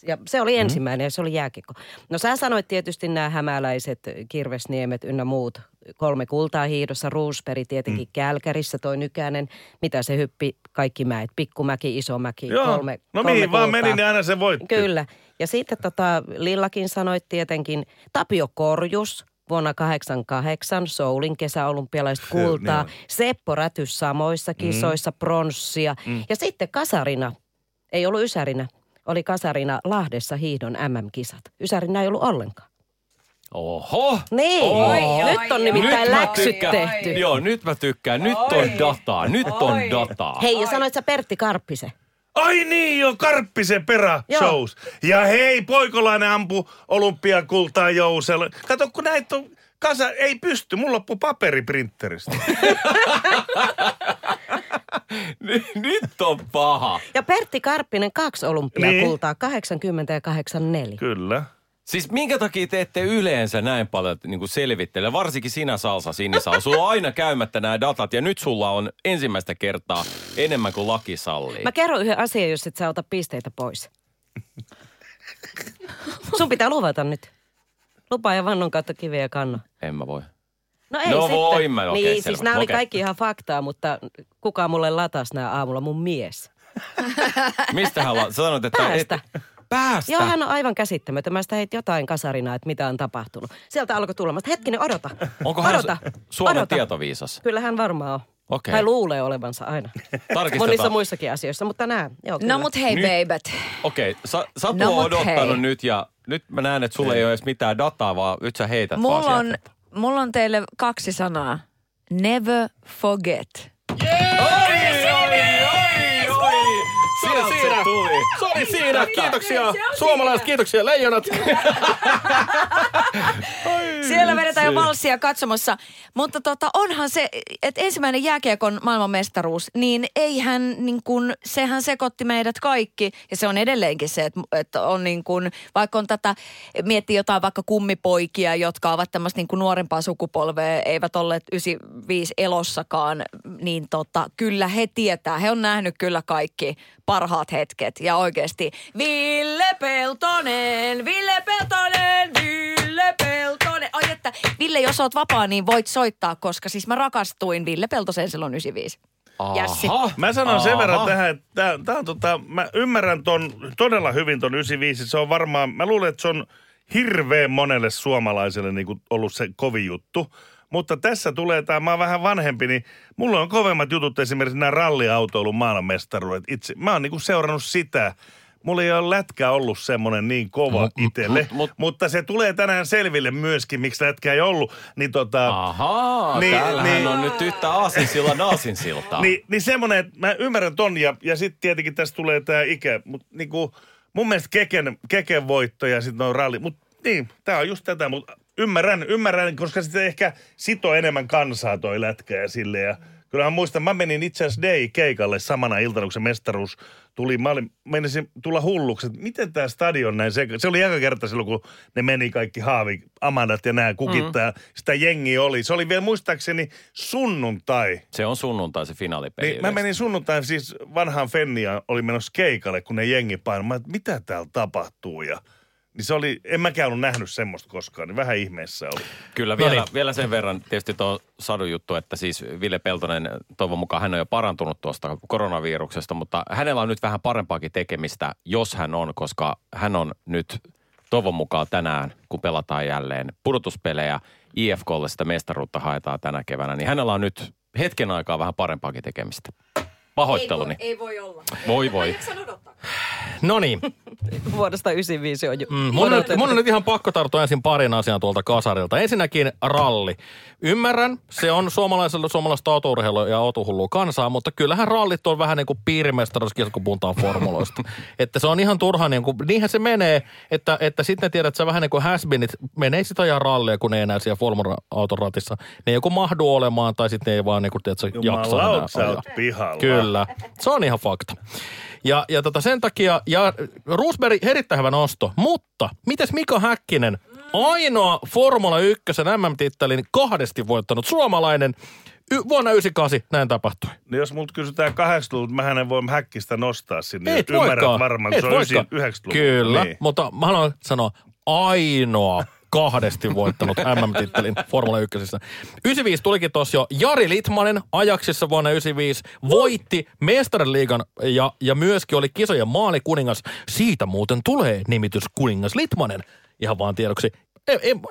Ja se oli ensimmäinen ja se oli jääkiekko. No sä sanoit tietysti nämä hämäläiset, Kirvesniemet ynnä muut. 3 kultaa hiihdossa, Roosberg tietenkin Kälkärissä, toi Nykänen. Mitä se hyppi? Kaikki mäet, pikkumäki, isomäki, joo. 3 kultaa. No mihin vaan meni, niin aina se voitti. Kyllä. Ja sitten Lillakin sanoit tietenkin Tapio Korjus. Vuonna 1988 Soulin kesäolympialaiset kultaa. Niin Seppo Räty samoissa kisoissa, pronssia. Ja sitten kasarina, ei ollut ysärinä. Oli kasarina Lahdessa hiihdon MM-kisat. Ysärinä ei ollut ollenkaan. Oho! Niin, nyt on nimittäin läksyt tehty. Joo, nyt mä tykkään. Nyt on dataa. Hei, ja sanoit sä Pertti Karppisen? Ai niin jo, Karppisen peräshows. Ja hei, Poikolainen ampu olympiakultaa jousella. Kato, kun näitä on ei pysty, mulla loppu paperiprinteristä. Nyt on paha. Ja Pertti Karppinen 2 olympiakultaa, 80 ja 84. Kyllä. Siis minkä takia te ette yleensä näin paljon niin kuin selvittele? Varsinkin sinä Salsa Sinisalo. Sulla on aina käymättä nämä datat ja nyt sulla on ensimmäistä kertaa enemmän kuin laki sallii. Mä kerron yhden asian, jos et sä ota pisteitä pois. Sun pitää luvata nyt. Lupaa ja vannon kautta kiveä kannon. En mä voi. No ei no sitten. No voin mä, okei. Niin, siis nämä oli kaikki ihan faktaa, mutta kuka mulle latasi nämä aamulla? Mun mies. Mistä hän on? Sanoit, että... Päästä. Joo, hän on aivan käsittämätön. Mä sitä heit jotain kasarinaa, että mitä on tapahtunut. Sieltä alkoi tulla. Mä hetkinen, odota. Onko hän Suomen tietoviisas? Kyllä hän varmaan on. Okay. Hän luulee olevansa aina. Monissa muissakin asioissa, mutta nää. Joo, no mut hei babet. Okei, Satu on odottanut nyt ja nyt mä näen, että sulla ei ole edes mitään dataa, vaan nyt sä heität vaan sieltä. Mulla on teille kaksi sanaa. Never forget. Yeah! Se oli siinä. Kiitoksia. Suomalaiset, kiitoksia. Leijonat. Siellä vedetään jo valssia katsomassa. Mutta onhan se, että ensimmäinen jääkiekon maailmanmestaruus, niin eihän niin kuin, sehän sekoitti meidät kaikki. Ja se on edelleenkin se, että on niin kuin, vaikka on tätä, miettii jotain vaikka kummipoikia, jotka ovat tämmöistä niin kuin nuorempaa sukupolvea, eivät olleet 95 elossakaan, niin kyllä he tietää. He on nähnyt kyllä kaikki parhaat hetket ja oikeesti Ville Peltonen. Ai että Ville, jos oot vapaa, niin voit soittaa, koska siis mä rakastuin Ville Peltoseen silloin 95. Jässi. Mä sanon sen verran tähän, että tää on mä ymmärrän ton todella hyvin ton 95. Se on varmaan, mä luulen, että se on hirveän monelle suomalaiselle niin kuin ollut se kovin juttu. Mutta tässä tulee tämä, mä oon vähän vanhempi, niin mulla on kovemmat jutut esimerkiksi nämä ralliautoilun maailmanmestaruudet. Itse, mä oon niinku seurannut sitä. Mulla ei ole lätkä ollut semmoinen niin kova itselle, mutta se tulee tänään selville myöskin, miksi lätkä ei ollut. Niin ahaa, niin, täällähän niin, on nyt yhtä aasinsiltaa. niin semmoinen, että mä ymmärrän ton ja sitten tietenkin tässä tulee tämä ikä. Mut niinku, mun mielestä Keken voitto ja sitten on ralli. Mutta niin, tää on just tätä, mutta... Ymmärrän, koska sitten ehkä sitoo enemmän kansaa toi lätkä ja silleen. Ja kyllähän muistan, mä menin itse asiassa Day-keikalle samana iltana, kun se mestaruus tuli. Mä menisin tulla hulluksi, että miten tää stadion näin se oli eka kerta silloin, kun ne meni kaikki haavi, amanat ja nää kukittaa. Sitä jengiä oli. Se oli vielä muistaakseni sunnuntai. Se on sunnuntai se finaalipeli. Niin, mä menin sunnuntai siis vanhaan Fenniaan, oli menossa keikalle, kun ne jengi painoi. Mä että mitä täällä tapahtuu ja... Niin se oli, en mäkään ollut nähnyt semmoista koskaan, niin vähän ihmeessä oli. Kyllä, vielä sen verran tietysti tuo Sadun juttu, että siis Ville Peltonen, toivon mukaan hän on jo parantunut tuosta koronaviruksesta, mutta hänellä on nyt vähän parempaakin tekemistä, jos hän on, koska hän on nyt toivon mukaan tänään, kun pelataan jälleen pudotuspelejä, IFK:lle sitä mestaruutta haetaan tänä keväänä, niin hänellä on nyt hetken aikaa vähän parempaakin tekemistä. Pahoitteluni. Ei voi olla. Voi. Noniin. Vuodesta 95 on jo. Mun on nyt ihan pakko tarttua ensin parin asiaan tuolta kasarilta. Ensinnäkin ralli. Ymmärrän, se on suomalaista autourheilua ja autohullua kansaa, mutta kyllähän rallit on vähän niin kuin piirimestaruuskilsa, kun puhutaan formuloista. Että se on ihan turha, niin kuin, niinhän se menee, että sitten tiedät, että sä vähän niin kuin has-beenit menee sitä ja rallia, kun ei enää siellä formula-autoratissa. Ne ei joku mahdu olemaan, tai sitten ne ei vaan niin kuin, tiedät, sä jaksaa enää. Kyllä, se on ihan fakta. Ja sen takia, ja Rosberg erittäin hyvä nosto, mutta mites Mika Häkkinen, ainoa Formula 1 MM-tittelin kahdesti voittanut suomalainen, vuonna 98 näin tapahtui. No jos multa kysytään 80-luvulta, mähän en voi Häkkistä nostaa sinne. Et voikaan. Varmaan, et se voikaan. 90-luvulta. Kyllä, niin. Mutta mä haluan sanoa ainoa. Kahdesti voittanut MM-tittelin Formula 1. 95 tulikin tossa jo. Jari Litmanen Ajaksissa vuonna 95 voitti Mestariliigan ja myöskin oli kisojen maalikuningas. Siitä muuten tulee nimitys kuningas Litmanen. Ihan vaan tiedoksi.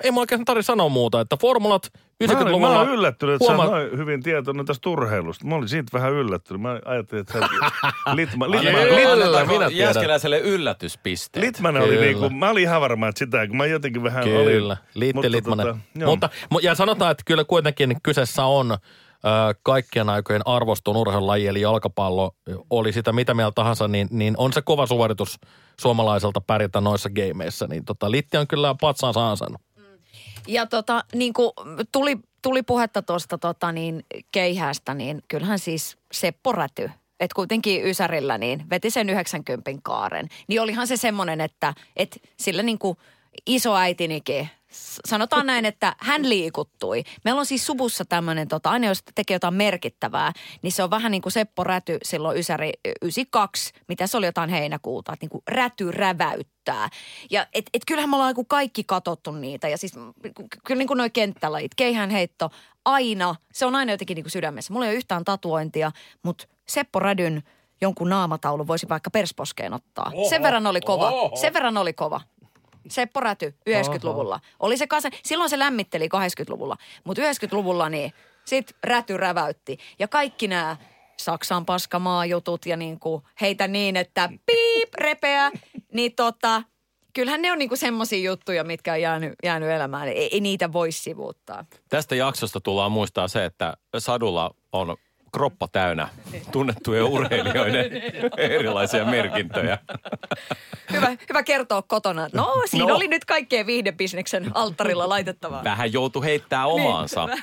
Ei mä oikeastaan tarvitse sanoa muuta, että formulat 90-luvulla... Mä olen yllättynyt, että sä noin hyvin tietoinen tästä urheilusta. Mä olin siitä vähän yllättynyt. Mä ajattelin, että sä... Litmanen... Jääskeläiselle yllätyspisteet. Litmanen oli niin kuin... Mä olin ihan varma, että sitä, kun mä jotenkin vähän olin... Kyllä, Litmanen. Ja sanotaan, että kyllä kuitenkin kyseessä on... kaikkien aikojen arvoston urheilulaji, eli jalkapallo, oli sitä mitä mieltä tahansa, niin on se kova suoritus suomalaiselta pärjätä noissa gameissa. Niin Litti on kyllä patsaansa ansainnut. Ja niin kuin tuli puhetta tuosta keihäästä, niin kyllähän siis Seppo Räty, että kuitenkin Ysärillä niin veti sen 90 kaaren. Niin olihan se semmoinen, että sillä niin kuin isoäitinikin, sanotaan näin, että hän liikuttui. Meillä on siis suvussa tämmöinen, aina jos tekee jotain merkittävää, niin se on vähän niin kuin Seppo Räty silloin Ysäri 92, mitä se oli jotain heinäkuuta, että niin kuin Räty räväyttää. Ja kyllähän me ollaan kaikki katsottu niitä ja siis kyllä niin kuin noi kenttälajit, keihäänheitto, aina, se on aina jotenkin niin kuin sydämessä. Mulla ei ole yhtään tatuointia, mutta Seppo Rädyn jonkun naamataulu voisi vaikka persposkeen ottaa. Oho, sen verran oli kova, oho. Sen verran oli kova. Seppo Räty 90-luvulla. Oho. Oli se silloin se lämmitteli 80-luvulla, mutta 90-luvulla niin sit Räty räväytti. Ja kaikki nämä Saksan paskamaajutut ja niin kuin heitä niin, että piip, repeä, niin kyllähän ne on niinku semmoisia juttuja, mitkä on jäänyt elämään. Ei niitä voi sivuuttaa. Tästä jaksosta tullaan muistaa se, että Sadulla on kroppa täynnä tunnettuja urheilijoiden erilaisia merkintöjä. Hyvä kertoa kotona. No, siinä oli nyt kaikkeen viihdebisneksen alttarilla laitettavaa. Vähän joutui heittää omaansa. Niin,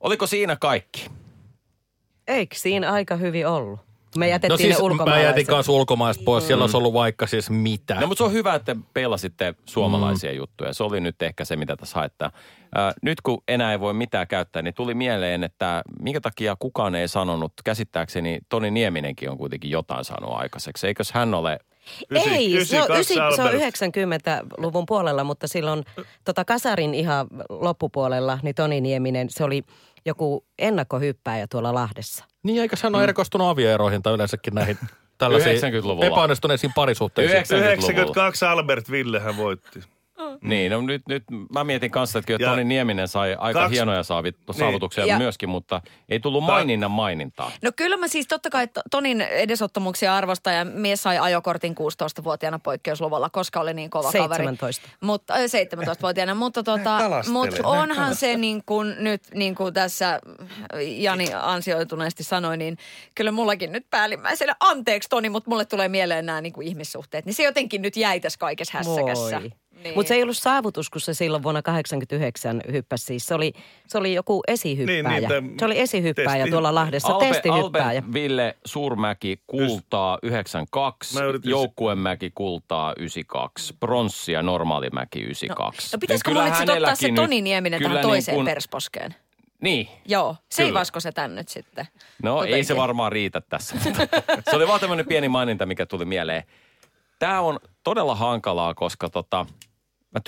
oliko siinä kaikki? Eikö siinä aika hyvin ollut? Me jätettiin ne ulkomaalaisille. Mä jätin kanssa ulkomaista pois. Siellä olisi ollut vaikka siis mitä. No, mutta se on hyvä, että pelasitte suomalaisia juttuja. Se oli nyt ehkä se, mitä tässä haettaa. Nyt kun enää ei voi mitään käyttää, niin tuli mieleen, että minkä takia kukaan ei sanonut, käsittääkseni Toni Nieminenkin on kuitenkin jotain sanonut aikaiseksi. Eikös hän ole... Se on 90-luvun puolella, mutta silloin kasarin ihan loppupuolella, niin Toni Nieminen, se oli joku ennakkohyppääjä tuolla Lahdessa. Niin, eikä hän ole erikoistunut avioeroihin tai yleensäkin näihin tällaisiin epäonnistuneisiin parisuhteisiin. 92 Albert Villehän voitti. Niin, no nyt mä mietin kanssa, että Toni Nieminen sai aika hienoja saavutuksia myöskin, mutta ei tullut mainintaa. No kyllä mä siis totta kai Tonin edesottamuksia arvostan ja mies sai ajokortin 16-vuotiaana poikkeusluvalla, koska oli niin kova kaveri. 17-vuotiaana, mutta onhan se niin kuin nyt niin kuin tässä Jani ansioituneesti sanoi, niin kyllä mullakin nyt päällimmäisenä, anteeksi Toni, mutta mulle tulee mieleen nämä niin kuin ihmissuhteet, niin se jotenkin nyt jäi tässä kaikessa hässäkässä. Moi. Niin. Mutta se ei ollut saavutus, kun se silloin vuonna 1989 hyppäsi. Siis se oli joku esihyppääjä. Se oli esihyppääjä tuolla Lahdessa, testihyppääjä. Albert Ville Suurmäki kultaa 92, Joukkuemäki kultaa 92, pronssia normaalimäki 92. No pitäisikö mun nyt sitten ottaa se Toni Nieminen tähän toiseen niin persposkeen? Niin. Joo, seivasko se tän nyt sitten? No jotenkin. Ei se varmaan riitä tässä. Se oli vaan tämmöinen pieni maininta, mikä tuli mieleen. Tämä on todella hankalaa, koska mä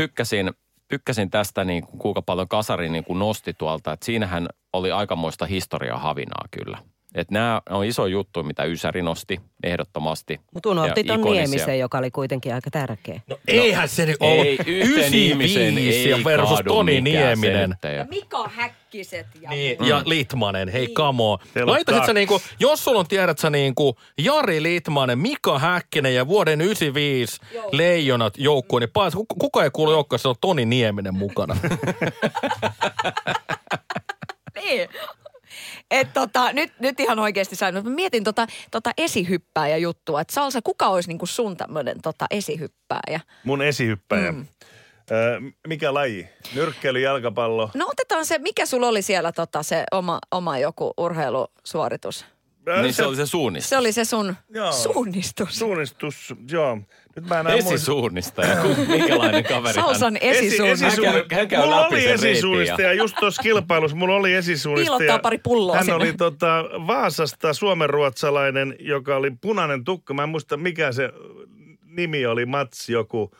tykkäsin tästä niin kuinka paljon kasari niin kuin nosti tuolta, että siinähän oli aikamoista historiaa havinaa kyllä. Että nämä on iso juttu, mitä Ysäri nosti ehdottomasti. Mutta unohti ton Niemisen, joka oli kuitenkin aika tärkeä. No eihän se nyt ollut. 95 versus Toni Nieminen. Ja Mika Häkkiset ja... Niin, ja Litmanen, hei kamo. Laitasitsä niinku, jos sulla on tiedätsä niinku Jari Litmanen, Mika Häkkinen ja vuoden 95 leijonat joukkuun, niin kuka ei kuulu joukkoon, se on Toni Nieminen mukana. Niin. Että nyt ihan oikeasti sain, mutta mietin esihyppääjä juttua, että Salsa, kuka olisi niin kuin sun tämmöinen esihyppääjä? Mun esihyppääjä? Mikä laji? Nyrkkeily, jalkapallo? No otetaan se, mikä sulla oli siellä se oma joku urheilusuoritus? Niin se oli se suunnistus. Se oli se sun suunnistus. Suunnistus, joo. Nyt mä esisuunnistaja, minkälainen kaveri hän? Salsan esisuunnistaja. Hän käy mulla oli esisuunnistaja, just tuossa kilpailussa mulla oli esisuunnistaja. Piilottaa pari pulloa hän sinne. Oli Vaasasta suomenruotsalainen, joka oli punainen tukka. Mä en muista mikä se nimi oli, Mats joku.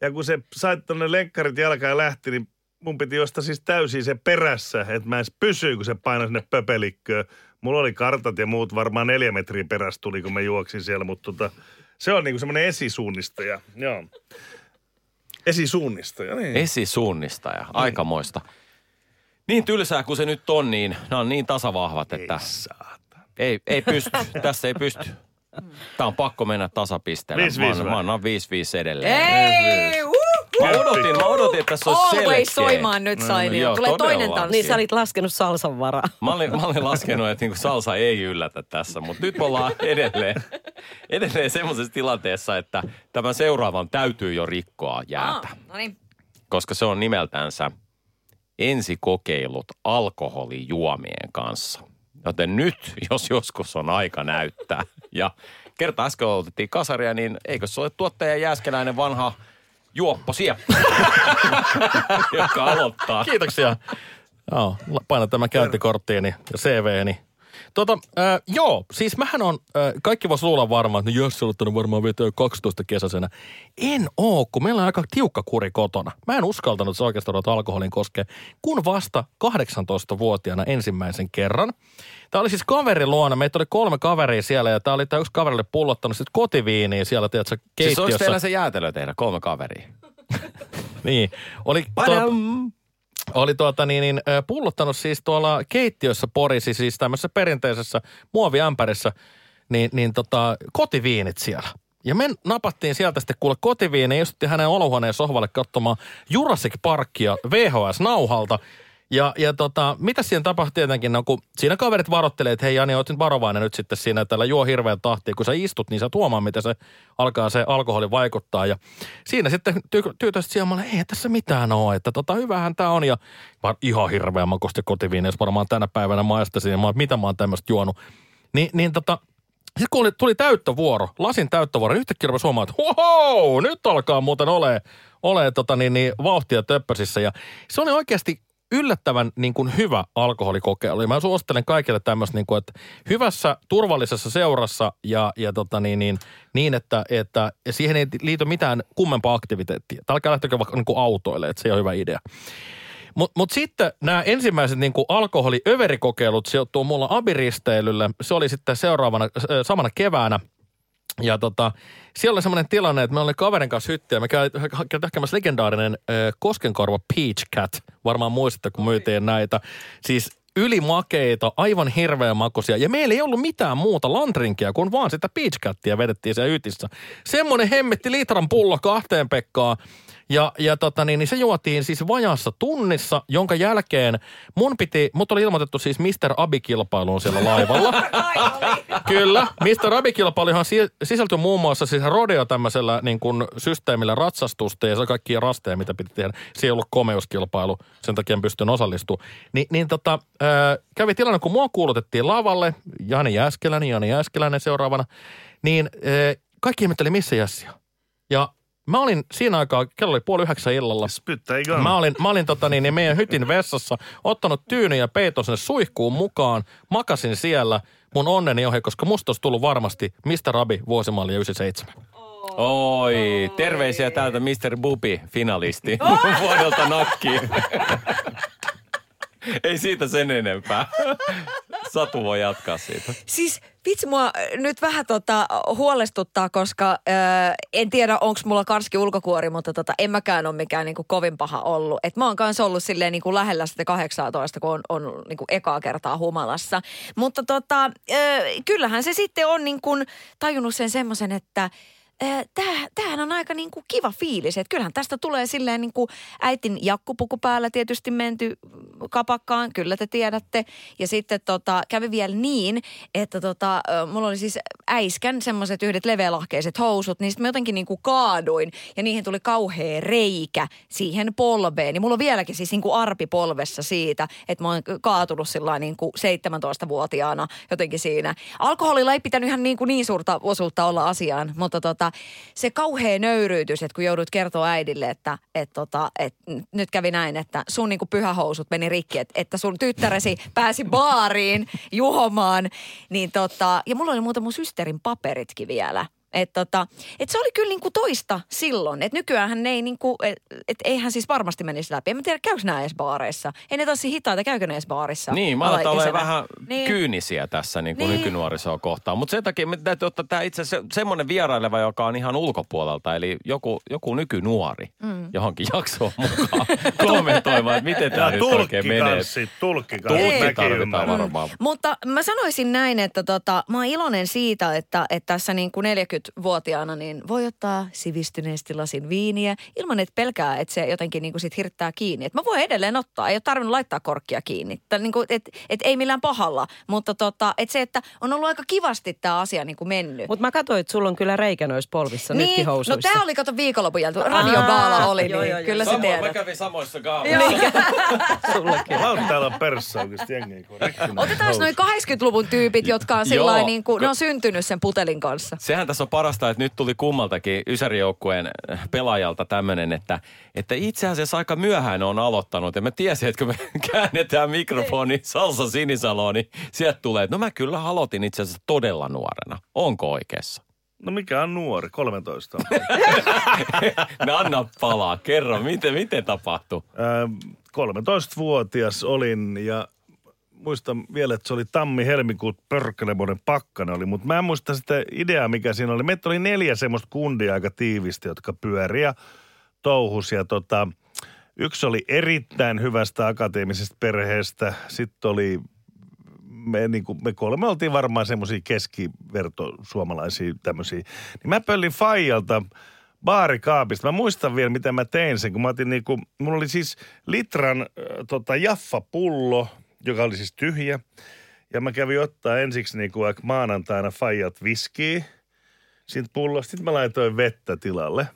Ja kun se sai tuonne lenkkarit jalkaan ja lähti, niin mun piti ostaa siis täysin se perässä, että mä edes pysyin, kun se painoi sinne pöpelikköön. Mulla oli kartat ja muut varmaan 4 metriä perässä tuli, kun mä juoksin siellä, mutta se on niinku semmoinen esisuunnistaja, joo. Esisuunnistaja, niin. Esisuunnistaja, aikamoista. Niin tylsää kuin se nyt on, niin nämä on niin tasavahvat, että ei pysty, tässä ei pysty. Tää on pakko mennä tasapisteellä. Mä annan 5-5 edelleen. Ei, Mä odotin, että tässä olisi selkeä. Always soimaan nyt, Sainio. Joo, tulee toinen tanssi. Niin sä olit laskenut Salsan varaa. Mä olin laskenut, että niin Salsa ei yllätä tässä, mutta nyt ollaan edelleen semmoisessa tilanteessa, että tämän seuraavan täytyy jo rikkoa jäätä. No niin. Koska se on nimeltänsä ensikokeilut alkoholijuomien kanssa. Joten nyt, jos joskus on aika näyttää. Ja kerta äsken otettiin kasaria, niin eikö se ole tuottaja Jääskeläinen vanha... Juoppo sieppo, joka aloittaa. Kiitoksia. Paina tämä käyntikorttiini ja CVni. Joo, siis mähän on, kaikki vois luulla varmaan, että jos se on varmaan vetää 12 kesäisenä. En oo, kun meillä on aika tiukka kuri kotona. Mä en uskaltanut se oikeastaan alkoholin koskee, kun vasta 18-vuotiaana ensimmäisen kerran. Tää oli siis kaverin luona, meitä oli 3 kaveria siellä ja tää oli tää yksi kaverille pullottanut sit kotiviiniä siellä, tiedätkö, keittiössä. Siis olis teillä se jäätelö tehdä, 3 kaveria? Niin, oli... Oli pullottanut siis tuolla keittiössä Porissa, siis tämmöisessä perinteisessä muoviämpärissä, kotiviinit siellä. Ja me napattiin sieltä sitten kuule kotiviiniä, istuttiin hänen olohuoneen sohvalle katsomaan Jurassic Parkia VHS-nauhalta. Ja mitä siinä tapahtui tietenkin, no kun siinä kaverit varottelee, että hei Jani, oot nyt varovainen nyt sitten siinä, että älä juo hirveän tahtia. Kun sä istut, niin sä tuomaan, miten se alkaa se alkoholi vaikuttaa. Ja siinä sitten tyytäiset siellä, ei tässä mitään ole, että hyvähän tää on. Ja ihan hirveän makosti kotiviini, jos varmaan tänä päivänä maistasin, mitä mä oon tämmöistä juonut. Sitten kun tuli täyttövuoro, lasin täyttövuoro, niin yhtäkkiä rupesi huomaan, että hoho, nyt alkaa muuten ole vauhtia töppösissä. Ja se oli oikeasti... yllättävän niin kuin hyvä alkoholikokeilu. Mä suosittelen kaikille tämmöistä, niin kuin, että hyvässä, turvallisessa seurassa että siihen ei liity mitään kummempaa aktiviteettia. Älkää lähtökö vaikka niin kuin autoille, että se on hyvä idea. Mut sitten nämä ensimmäiset niin kuin alkoholiöverikokeilut sijoittuu mulla abiristeilylle. Se oli sitten samana keväänä. Ja siellä oli semmoinen tilanne, että me oli kaverin kanssa hyttiä. Me käytiin hakemassa legendaarinen koskenkorva Peach Cat. Varmaan muistatte, kun myytiin näitä. Siis ylimakeita, aivan hirveän makuisia. Ja meillä ei ollut mitään muuta landrinkiä kuin vaan sitä Peach Catia vedettiin siellä ytissä. Semmoinen hemmetti litran pullo 2 pekkaa. Ja se juotiin siis vajaassa tunnissa, jonka jälkeen mut oli ilmoitettu siis Mr. Abi-kilpailuun siellä laivalla. Kyllä, Mr. Abi-kilpailuhan sisältyi muun muassa siis rodeo tämmöisellä niin kuin systeemillä ratsastusta ja se kaikkia rasteja, mitä piti tehdä. Se ei ollut komeuskilpailu, sen takia en pystyn osallistumaan. Kävi tilanne, kun mua kuulutettiin lavalle, Jani Jääskeläinen seuraavana, niin kaikki ihmetteli, missä Jassi on. Ja mä olin siinä aikaa, kello oli 8:30 illalla. Mä olin meidän hytin vessassa ottanut tyynyn ja peiton sinne suihkuun mukaan. Makasin siellä mun onneni ohi, koska musta olisi tullut varmasti Mr. Abi vuosimallia 97. Oi, terveisiä täältä Mr. Bubi, finalisti. Vuodelta nakkiin. Ei siitä sen enempää. Satu voi jatkaa siitä. Siis vitsi, mua nyt vähän huolestuttaa, koska en tiedä, onko mulla karski ulkokuori, mutta en mäkään ole mikään niinku kovin paha ollut. Et mä oon kanssa ollut silleen niinku lähellä sitä 18, kun on niinku ekaa kertaa humalassa. Mutta kyllähän se sitten on niinku tajunnut sen semmoisen, että tämähän on aika niinku kiva fiilis, että kyllähän tästä tulee silleen niinku äitin jakkupuku päällä tietysti menty kapakkaan, kyllä te tiedätte. Ja sitten kävi vielä niin, että mulla oli siis äiskän semmoiset yhdet leveälahkeiset housut, niin sitten mä jotenkin niinku kaaduin ja niihin tuli kauhea reikä siihen polveen. Ja mulla on vieläkin siis niinku arpi polvessa siitä, että mä oon kaatunut sillain niinku 17-vuotiaana jotenkin siinä. Alkoholilla ei pitänyt ihan niinku niin suurta osuutta olla asiaan, mutta se kauhea nöyryytys, että kun joudut kertoa äidille, että nyt kävi näin, että sun niinku pyhähousut meni rikki, että sun tyttäresi pääsi baariin juomaan. Niin ja mulla oli muuten mun systerin paperitkin vielä. Että se oli kyllä niinku toista silloin, että nykyäänhän ne ei niinku, että eihän siis varmasti menisi läpi. En mä tiedä, käykö nämä edes baareissa? Ei ne tanssi hitaita, käykö ne edes baarissa? Niin, mä aloitan olemaan vähän kyynisiä tässä niinku nykynuorisoa kohtaan. Mutta sen takia me täytyy ottaa tämä itse asiassa semmoinen vieraileva, joka on ihan ulkopuolelta, eli joku nykynuori johonkin jaksoon mukaan kommentoimaan, että miten tämä nyt oikein menee. Tulkki tarvitaan varmaan. Mutta mä sanoisin näin, että mä oon iloinen siitä, että tässä niinku 40-vuotiaana, niin voi ottaa sivistyneesti lasin viiniä ilman, että pelkää, että se jotenkin niin kuin sit hirttää kiinni. Et mä voin edelleen ottaa, ei ole tarvinnut laittaa korkkia kiinni. Niin et ei millään pahalla, mutta että on ollut aika kivasti tämä asia niin kuin mennyt. Mutta mä katsoin, että sulla on kyllä reikä noissa polvissa, niin, nytkin housuissa. No tää oli, kato, viikonlopun jälkeen. Radiogaala oli, joo, kyllä se tiedät. Mä kävin samoissa gaaloissa. Sullakin. Mä oon täällä perssä oikeasti jengiä. Otetaan noin 80-luvun tyypit, jotka on sillain niin kuin, ne on syntynyt sen putelin kanssa. Sehän tässä on parasta, että nyt tuli kummaltakin Ysäri-joukkueen pelaajalta tämmöinen, että itse asiassa aika myöhään on aloittanut. Ja mä tiesin, että kun me käännetään mikrofoni Salsa Sinisaloon, niin sieltä tulee, että no mä kyllä aloitin itse asiassa todella nuorena. Onko oikeassa? No mikä on nuori? 13. No anna palaa. Kerro, miten tapahtui? 13-vuotias olin ja muistan vielä, että se oli tammi-helmikuun pörkkelemoinen pakkana oli, mutta mä en muista sitä ideaa, mikä siinä oli. Meitä oli 4 semmoista kundia aika tiivisti, jotka pyöri ja touhusi. Ja yksi oli erittäin hyvästä akateemisesta perheestä. Sitten oli, me 3 oltiin varmaan semmoisia keskivertosuomalaisia tämmöisiä. Niin mä pöllin faijalta baarikaapista. Mä muistan vielä, mitä mä tein sen, kun mä otin mulla oli siis litran jaffapullo, joka oli siis tyhjä. Ja mä kävin ottaa ensiksi maanantaina faijat viskiä siitä pullosta. Sitten mä laitoin vettä tilalle.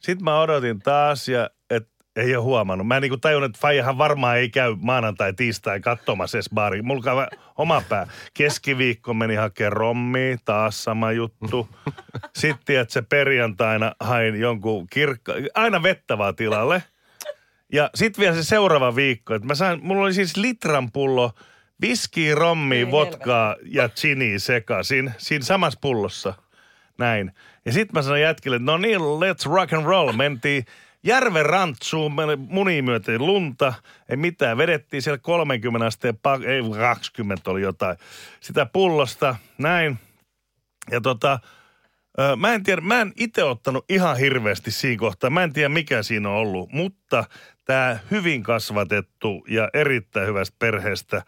Sitten mä odotin taas ja et ei ole huomannut. Mä tajun, että faijahan varmaan ei käy maanantai, tiistai katsomassa edes baari. Mulla käy oma pää. Keskiviikko meni hakemaan rommia, taas sama juttu. Sitten, että se perjantaina hain jonkun aina vettä vaan tilalle. Ja sitten vielä se seuraava viikko, että mulla oli siis litran pullo viskiä, rommia, vodkaa ja giniä sekaisin siinä samassa pullossa. Näin. Ja sitten mä sanoin jätkille, että no niin, let's rock and roll. Mentiin järven rantsuun, munia myöten lunta, ei mitään. Vedettiin siellä 30 asteen, ei 20 oli jotain, sitä pullosta, näin. Ja mä en tiedä, mä en itse ottanut ihan hirveästi siinä kohtaa. Mä en tiedä, mikä siinä on ollut, mutta tää hyvin kasvatettu ja erittäin hyvästä perheestä,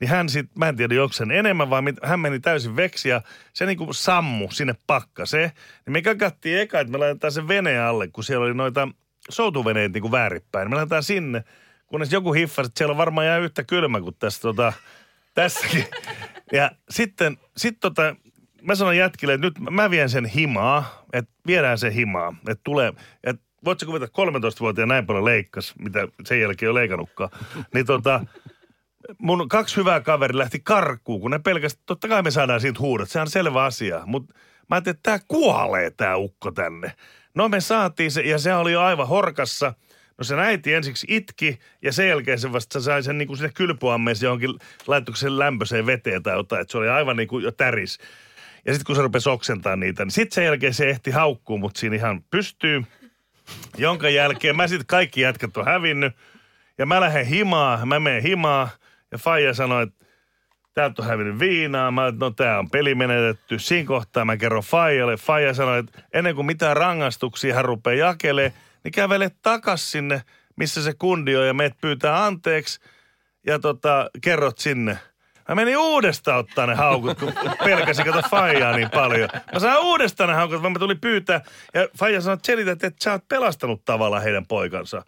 niin hän sitten, mä en tiedä, onko sen enemmän, vaan hän meni täysin veksi ja se sammu sinne pakkaseen. Niin me kakattiin eka, että me laitetaan se veneen alle, kun siellä oli noita soutuveneitä väärinpäin. Me laitetaan sinne, kunnes joku hiffasi, että siellä on varmaan jää yhtä kylmä kuin tässä tässäkin. Ja sitten mä sanon jätkille, että nyt mä vien sen himaa, että viedään se himaa, että tulee, että voitko kuvitella, 13-vuotiaan näin paljon leikkas, mitä sen jälkeen ei ole leikannutkaan, niin mun 2 hyvää kaveria lähti karkuun, kun ne pelkästään, totta kai me saadaan siitä huudot, sehän on selvä asia, mutta mä ajattelin, että tää kuolee tää ukko tänne. No me saatiin se, ja se oli jo aivan horkassa. No sen äiti ensiksi itki ja sen jälkeen se vasta sai sen sinne kylpyammeeseen johonkin, laittuiko sen lämpöiseen veteen tai jotain, että se oli aivan jo täris. Ja sitten kun se rupesi oksentamaan niitä, niin sitten sen jälkeen se ehti haukkuu mut siinä ihan pystyy. Jonka jälkeen mä sitten kaikki jätkät on hävinnyt. Ja mä lähden himaa, mä menen himaa. Ja faija sanoi, että täältä on hävinnyt viinaa. Mä no tää on peli menetetty. Siinä kohtaa mä kerron faijalle. Faija sanoi, että ennen kuin mitään rangaistuksia hän rupeaa jakelee, niin kävele takas sinne, missä se kundi on. Ja meet pyytää anteeksi ja kerrot sinne. Mä menin uudestaan ottaa ne haukut, kun pelkäsin kato faijaa niin paljon. Mä sain uudestaan ne haukut, vaan mä tulin pyytää. Ja faija sanoi, että selitä, että sä oot pelastanut tavallaan heidän poikansa.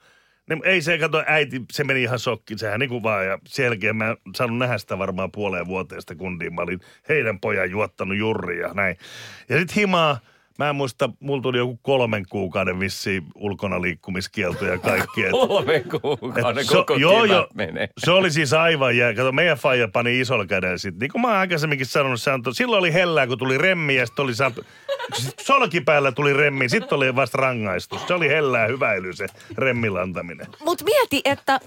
Niin ei se kato, äiti, se meni ihan shokkiin. Sehän vaan, ja sen jälkeen mä en saanut nähdä sitä varmaan puoleen vuoteesta kundiin. Mä olin heidän pojan juottanut jurri ja näin. Ja sit himaa. Mä en muista, mulla tuli joku 3 kuukauden vissiin ulkona liikkumiskielto ja kaikki. 3 kuukauden koko kevät menee. Se oli siis aivan jää. Kato, meidän faija pani isolla kädellä sitten. Niin kuin mä oon aikaisemminkin sanonut, silloin oli hellää, kun tuli remmi ja sitten oli solkipäällä tuli remmi. Sitten oli vasta rangaistus. Se oli hellää hyväily se remmin antaminen. Mut mieti, että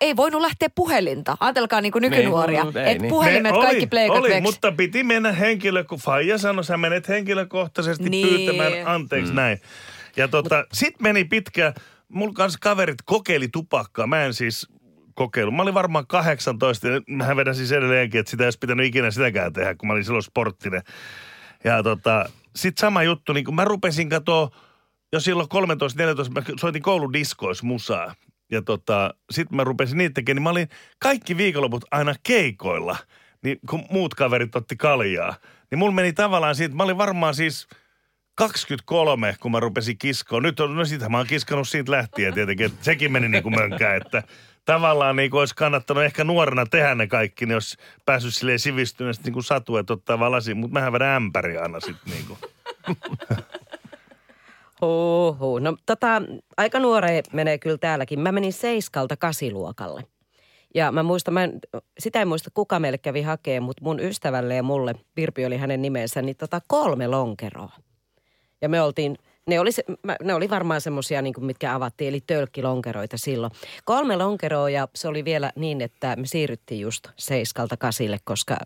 ei voinut lähteä puhelinta. Ajatelkaa niin kuin nykynuoria. Että puhelimet ne kaikki pleikat veksi. Mutta piti mennä kun faija sanoi, sä menet henkilökohtaisesti niin pyytämään anteeksi näin. Ja sit meni pitkä, mulla kanssa kaverit kokeili tupakkaa, mä en siis kokeillut. Mä olin varmaan 18, mä vedän siis edelleenkin, että sitä ei olisi pitänyt ikinä sitäkään tehdä, kun mä olin silloin sporttinen. Ja sit sama juttu, niin kun mä rupesin katsoa, jo silloin 13-14, mä soitin kouludiskoissa musaa. Ja sit mä rupesin niitä tekemään, niin mä olin kaikki viikonloput aina keikoilla, niin kun muut kaverit otti kaljaa. Niin mulla meni tavallaan siitä, mä olin varmaan siis 23, kun mä rupesin kiskoon. Nyt on, no sitähän mä oon kiskanut siitä lähtien tietenkin, että sekin meni niin kuin mönkään, että tavallaan niin kuin olisi kannattanut ehkä nuorena tehdä ne kaikki, niin olisi päässyt silleen sivistyneesti niin kuin Satu, että ottaa vaan lasiin, mutta mähän vedän ämpäriä aina sitten niin kuin. Oho, no aika nuoreen menee kyllä täälläkin. Mä menin 7-8 luokalle. Ja mä muistan, sitä en muista kuka meille kävi hakemaan, mutta mun ystävälle ja mulle, Virpi oli hänen nimensä, niin 3 lonkeroa. Ja me oltiin, ne oli varmaan semmoisia, niin mitkä avattiin, eli tölkkilonkeroita silloin. 3 lonkeroa ja se oli vielä niin, että me siirryttiin just 7-8, koska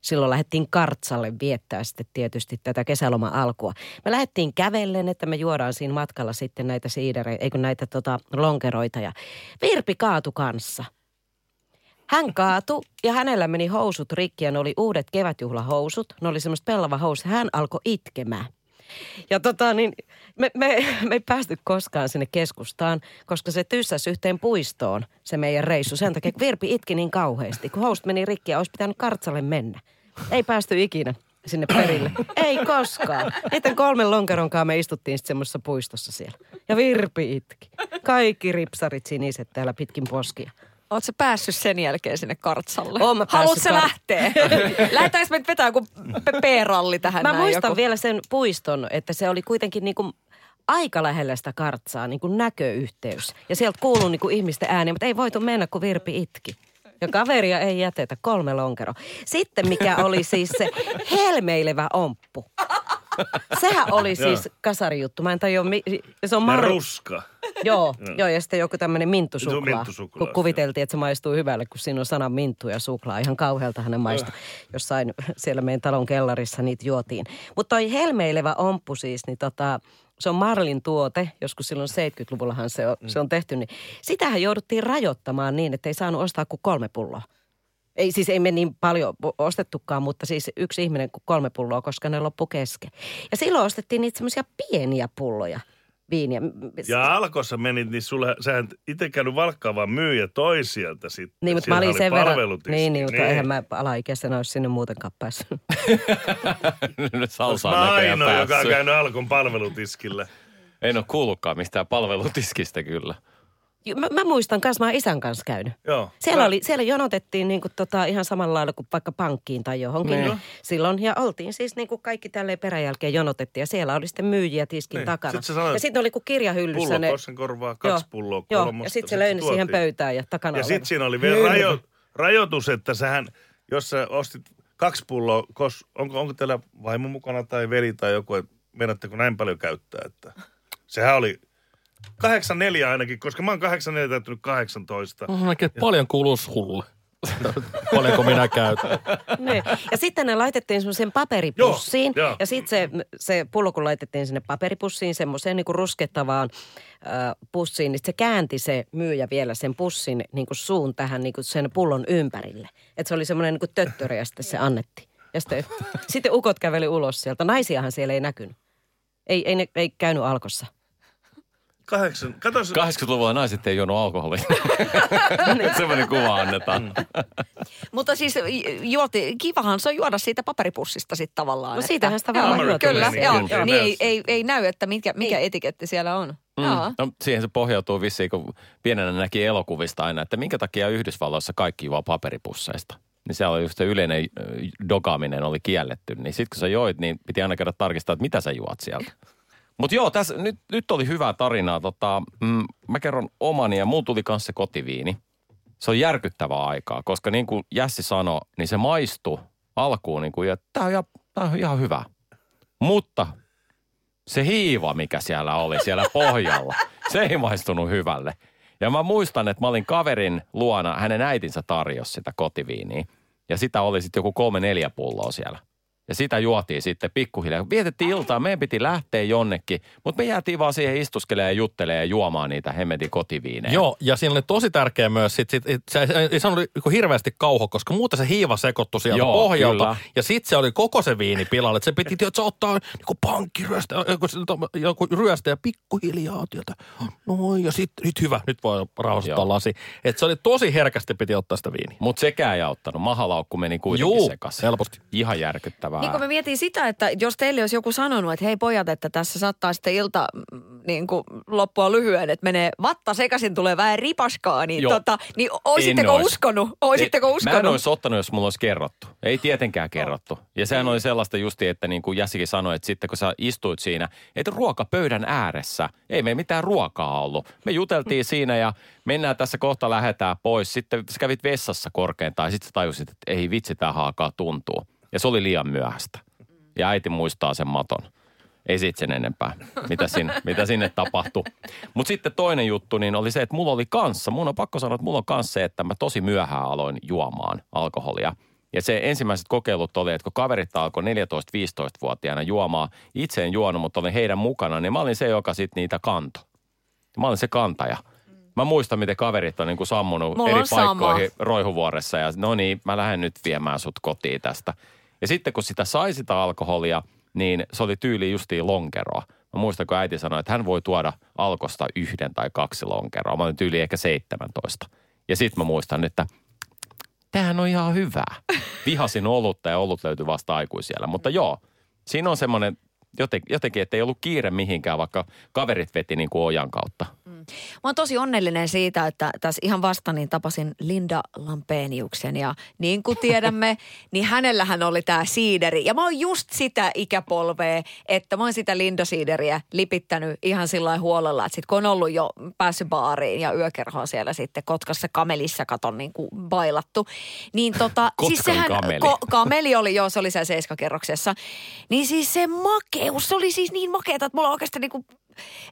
silloin lähdettiin Kartsalle viettää sitten tietysti tätä kesäloman alkua. Me lähdettiin kävellen, että me juodaan siinä matkalla sitten näitä siidereitä, eikö näitä lonkeroita. Ja Virpi kaatui kanssa. Hän kaatui ja hänellä meni housut rikki ja ne oli uudet kevätjuhlahousut. Ne oli semmoista pellava housu. Hän alkoi itkemään. Ja me ei päästy koskaan sinne keskustaan, koska se tyssäsi yhteen puistoon se meidän reissu. Sen takia, kun Virpi itki niin kauheasti, kun housut meni rikki ja olisi pitänyt Kartsalle mennä. Ei päästy ikinä sinne perille. Ei koskaan. Niiden 3 lonkeronkaan me istuttiin sitten semmoisessa puistossa siellä. Ja Virpi itki. Kaikki ripsarit siniset täällä pitkin poskia. Oletko päässyt sen jälkeen sinne Kartsalle? Oon mä päässyt. Haluatko lähteä? Lähdetäänkö me nyt vetää joku P-ralli tähän? Mä muistan vielä sen puiston, että se oli kuitenkin niinku aika lähellä sitä Kartsaa, niinku näköyhteys. Ja sieltä kuuluu niinku ihmisten ääniä, mutta ei voitu mennä, kun Virpi itki. Ja kaveria ei jätetä, 3 lonkeroa. Sitten mikä oli siis se helmeilevä omppu. Sehän oli siis kasarijuttu. Mä en tajua, se on ruska. Joo, ja sitten joku tämmöinen minttusuklaa, kun kuviteltiin, että se maistuu hyvälle, kun siinä on sana minttu ja suklaa. Ihan kauhealta hänen maistuu. Jossain siellä meidän talon kellarissa niitä juotiin. Mutta toi helmeilevä omppu siis, niin se on Marlin tuote, joskus silloin 70-luvullahan se on tehty. Niin sitähän jouduttiin rajoittamaan niin, että ei saanut ostaa kuin 3 pulloa. Ei siis ei me niin paljon ostettukaan, mutta siis yksi ihminen kuin 3 pulloa, koska ne loppu kesken. Ja silloin ostettiin niitä semmoisia pieniä pulloja viiniä. Ja Alkossa menit, niin sähän itse käynyt valkkaa, vaan myyjä toi sieltä sitten. Niin, mutta mä olin sen verran. Niin, mutta eihän mä alaikäisenä olisi sinne muutenkaan päässyt. Salsa on näköjään päässyt. Mä ainoa, joka on käynyt Alkon palvelutiskillä. En ole kuullutkaan mistään palvelutiskistä kyllä. Mä muistan kanssa, mä oon isän kanssa käynyt. Joo. Siellä jonotettiin niin kuin ihan samalla lailla kuin vaikka pankkiin tai johonkin niin silloin. Ja oltiin siis niin kuin kaikki tälleen peräjälkeen jonotettiin ja siellä oli sitten myyjiä tiskin niin takana. Sitten ja sitten oli kuin kirjahyllyssä. Pullo kosken korvaa, 2 pulloa, 3. Ja sitten se löi siihen pöytään ja takana. Ja sitten siinä oli vielä rajoitus, että sähän, jos sä ostit 2 pulloa, onko teillä vaimo mukana tai veli tai joku, että mennättekö näin paljon käyttää, että sehän oli... 84 ainakin, koska mä oon 84 täyttynyt 18. No näkee, että paljon kuuluu sulle. Paljonko minä käytän. Niin. Ja sitten ne laitettiin semmoiseen paperipussiin. Joo. Ja sitten se pullo, kun laitettiin sinne paperipussiin, semmoiseen niinku ruskettavaan pussiin, niin se käänti se myyjä vielä sen pussin niinku suun tähän niinku sen pullon ympärille. Että se oli semmoinen niinku töttöri ja sitten se annettiin. Ja sitten ukot käveli ulos sieltä. Naisiahan siellä ei näkynyt. Ei käynyt Alkossa. 80-luvulla naiset ei juonut alkoholia. Sellainen kuva annetaan. Mutta siis kivahan se on juoda siitä paperipussista sitten tavallaan. No siitähän sitä tavallaan juotu. Kyllä, joo. Niin ei näy, että mikä etiketti siellä on. No siihen se pohjautuu vissiin, kun pienenä näki elokuvista aina, että minkä takia Yhdysvalloissa kaikki juo paperipusseista. Niin siellä oli just se yleinen dogaaminen oli kielletty. Niin sitten kun sä joit, niin piti aina käydä tarkistaa, että mitä sä juot sieltä. Mutta joo, tässä nyt oli hyvää tarinaa. Mä kerron omani ja mulla tuli kanssa se kotiviini. Se on järkyttävää aikaa, koska niin kuin Jässi sanoi, niin se maistui alkuun niin kuin, ja tää on ihan hyvä. Mutta se hiiva, mikä siellä oli siellä pohjalla, se ei maistunut hyvälle. Ja mä muistan, että mä olin kaverin luona, hänen äitinsä tarjosi sitä kotiviiniä. Ja sitä oli sitten joku 3-4 pulloa siellä. Ja sitä juotiin sitten pikkuhiljaa. Vietettiin iltaa, meidän piti lähteä jonnekin, mutta me jäätiin vaan siihen istuskelemaan ja juttelemaan ja juomaan niitä hemmetin kotiviinejä. Joo, ja siinä oli tosi tärkeä myös, se ei sanonut hirveästi kauho, koska muuta se hiiva sekoittui sieltä pohjalta. Kyllä. Ja sitten se oli koko se viini pilalla, että se piti että ottaa niinku pankkiryöstä, joku ryöstä ja pikkuhiljaa tieltä. No ja sitten nyt hyvä, nyt voi rauhoittaa lasi. Että se oli tosi herkästi piti ottaa sitä viiniä. Mutta sekään ei auttanut, mahalaukku meni kuitenkin sekaisin. Joo, helposti. Ihan järkyttävää. Niin kun me mietin sitä, että jos teille olisi joku sanonut, että hei pojat, että tässä saattaa sitten ilta niin kuin loppua lyhyen, että menee vatta sekaisin, tulee vähän ripaskaa, niin, niin oisitteko uskonut? Mä en olisi ottanut, jos mulla olisi kerrottu. Ei tietenkään kerrottu. Ja sehän oli sellaista justi, että niin kuin Jäsikin sanoi, että sitten kun sä istuit siinä, että ruokapöydän ääressä, ei me mitään ruokaa ollut. Me juteltiin siinä ja mennään tässä kohta, lähdetään pois. Sitten sä kävit vessassa korkeintaan ja sitten sä tajusit, että ei vitsi, tää haakaa tuntuu. Ja se oli liian myöhäistä. Ja äiti muistaa sen maton. Ei siitä sen enempää, mitä sinne tapahtui. Mutta sitten toinen juttu niin oli se, että mulla oli kanssa, mun on pakko sanoa, että mulla on kanssa se, että mä tosi myöhään aloin juomaan alkoholia. Ja se ensimmäiset kokeilut oli, että kun kaverit alkoi 14-15-vuotiaana juomaan, itse en juonut, mutta olin heidän mukana, niin mä olin se, joka sitten niitä kantoi. Mä olin se kantaja. Mä muistan, miten kaverit on niin kuin sammunut mulla eri paikkoihin sama. Roihuvuoressa ja no niin, mä lähden nyt viemään sut kotiin tästä. Ja sitten kun sitä sai sitä alkoholia, niin se oli tyyli justiin lonkeroa. Mä muistan, kun äiti sanoi, että hän voi tuoda Alkosta 1 tai 2 lonkeroa. Mä olin tyyli ehkä 17. Ja sit mä muistan, että tämähän on ihan hyvää. Vihasin olutta ja olut löytyi vasta aikuisiellä. Mutta joo, siinä on semmoinen jotenkin, että ei ollut kiire mihinkään, vaikka kaverit veti niin kuin ojan kautta. Mä oon tosi onnellinen siitä, että tässä ihan vasta niin tapasin Linda Lampeniuksen ja niin kuin tiedämme, niin hänellähän oli tää siideri. Ja mä oon just sitä ikäpolvea, että mä oon sitä Linda-siideriä lipittänyt ihan sillä huolella, että sit kun on ollut jo päässyt baariin ja yökerhoon siellä sitten Kotkassa kamelissa katon niin kuin bailattu. Niin Kotkan siis sehän, kameli. Kameli oli, joo se oli siellä 7. kerroksessa. Niin siis se makeus, se oli siis niin makeata, että mulla oikeastaan niin kuin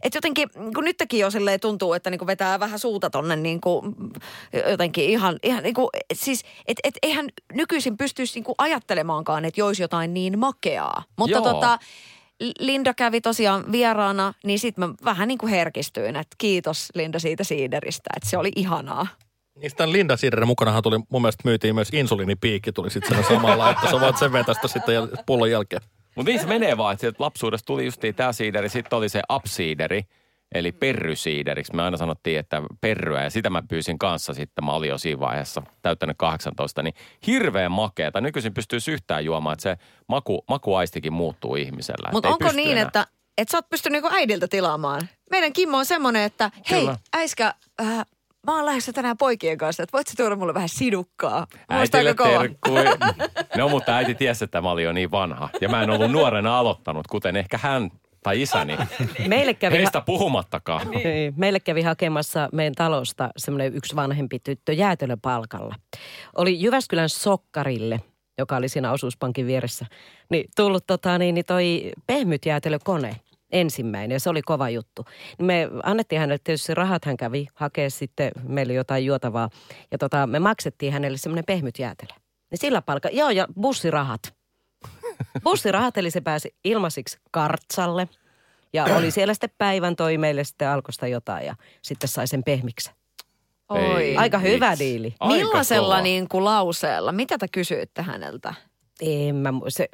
että jotenkin, kun nytkin jo silleen tuntuu, että niinku vetää vähän suuta tonne niinku, jotenkin ihan niinku, siis, et eihän nykyisin pystyisi niinku ajattelemaankaan, että joisi jotain niin makeaa. Mutta joo. Linda kävi tosiaan vieraana, niin sit mä vähän niinku herkistyin, että kiitos Linda siitä siideristä, että se oli ihanaa. Niistä Linda Siideren mukanahan tuli, mun mielestä myytiin myös insuliinipiikki, tuli sitten sen samalla, että sä voit sen vetästä sitten pullon jälkeen. Mutta niin se menee vaan, että lapsuudessa tuli justiin tämä siideri, sitten oli se upsiideri, eli perrysiideriksi. Me aina sanottiin, että perryä, ja sitä mä pyysin kanssa sitten, mä olin jo siinä vaiheessa täyttänyt 18, niin hirveän makeata. Nykyisin pystyisi yhtään juomaan, että se makuaistikin muuttuu ihmisellä. Mutta onko niin, että sä oot pystynyt niinku äidiltä tilaamaan? Meidän Kimmo on semmoinen, että hei, kyllä. Äiskä... Mä oon lähdössä tänään poikien kanssa, että voit sä tuoda mulle vähän sidukkaa. Äitille terkkui. No mutta äiti tiesi, että mä olin jo niin vanha. Ja mä en ollut nuorena aloittanut, kuten ehkä hän tai isäni. Heistä puhumattakaan. Niin. Meille kävi hakemassa meidän talosta semmoinen yksi vanhempi tyttö jäätelöpalkalla. Oli Jyväskylän Sokkarille, joka oli siinä osuuspankin vieressä, niin tullut toi pehmyt jäätelökone. Ensimmäinen, ja se oli kova juttu. Me annettiin hänelle tietysti rahat, hän kävi hakea sitten meille jotain juotavaa. Ja me maksettiin hänelle semmoinen pehmyt jäätelö. Niin sillä joo, ja bussirahat. Bussirahat, eli se pääsi ilmaisiksi Kartsalle. Ja oli siellä sitten päivän, toi meille sitten Alkosta jotain, ja sitten sai sen pehmiksen. Oi. Aika hyvä diili. Millaisella niin kuin lauseella? Mitä te kysyitte häneltä?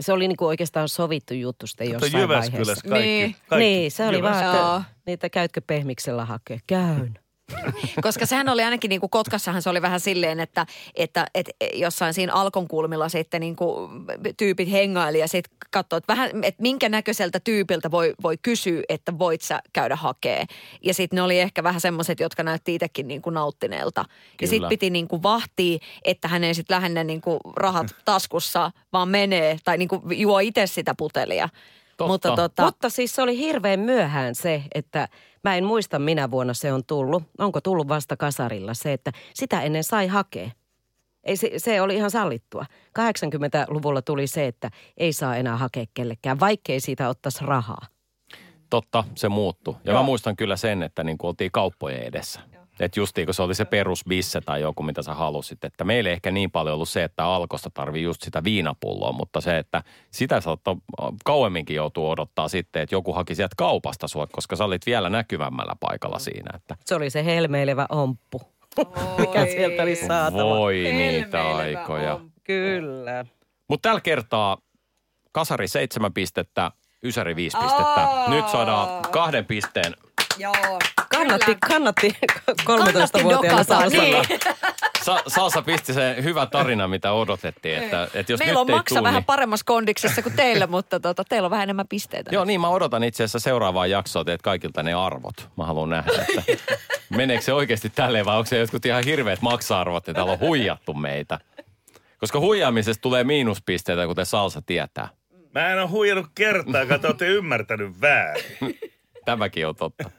Se oli niinku oikeastaan sovittu juttu sitten jossain vaiheessa. Kaikki. Niin, se oli vaan, niitä käytkö pehmiksellä hakea? Käyn. Koska sehän oli ainakin niinku Kotkassahan se oli vähän silleen, että jossain siinä Alkon kulmilla sitten niinku tyypit hengaili ja sitten katsoi, että vähän, että minkä näköiseltä tyypiltä voi kysyä, että voit sä käydä hakee. Ja sitten ne oli ehkä vähän semmoiset, jotka näytti itsekin niinku nauttineelta. Kyllä. Ja sitten piti niinku vahtia, että hän ei sitten lähde niinku rahat taskussa, vaan menee tai niinku juo itse sitä putelia. Mutta siis se oli hirveän myöhään se, että mä en muista minä vuonna se on tullut. Onko tullut vasta kasarilla se, että sitä ennen sai hakea. Ei, se oli ihan sallittua. 80-luvulla tuli se, että ei saa enää hakea kellekään, vaikkei siitä ottaisi rahaa. Totta, se muuttui. Ja Joo. Mä muistan kyllä sen, että niin kuin oltiin kauppojen edessä. Että justiin, kun se oli se perusbisse tai joku, mitä sä halusit. Että meillä ei ehkä niin paljon ollut se, että Alkosta tarvii just sitä viinapulloa, mutta se, että sitä saattaa kauemminkin joutuu odottaa sitten, että joku haki sieltä kaupasta sua, koska sä olit vielä näkyvämmällä paikalla siinä. Että. Se oli se helmeilevä omppu, mikä sieltä oli saatava. Voi niitä aikoja. Omppu. Kyllä. Mutta tällä kertaa kasari 7 pistettä, Ysäri 5 pistettä. Nyt saadaan 2 pisteen. Joo. Kannatti 13-vuotiaana Salsalla. Niin. Salsa pisti se hyvä tarina, mitä odotettiin. Että jos meillä on maksa vähän niin paremmassa kondiksessa kuin teillä, mutta teillä on vähän enemmän pisteitä. Joo niin, mä odotan itse asiassa seuraavaa jaksoa, teet kaikilta ne arvot. Mä haluan nähdä, että meneekö se oikeasti tälleen vai onko se jotkut ihan hirveät maksa-arvot, että täällä on huijattu meitä. Koska huijaamisesta tulee miinuspisteitä, kuten Salsa tietää. Mä en ole huijannut kertaakaan, te ootte ymmärtänyt väärin. Tämäkin on totta.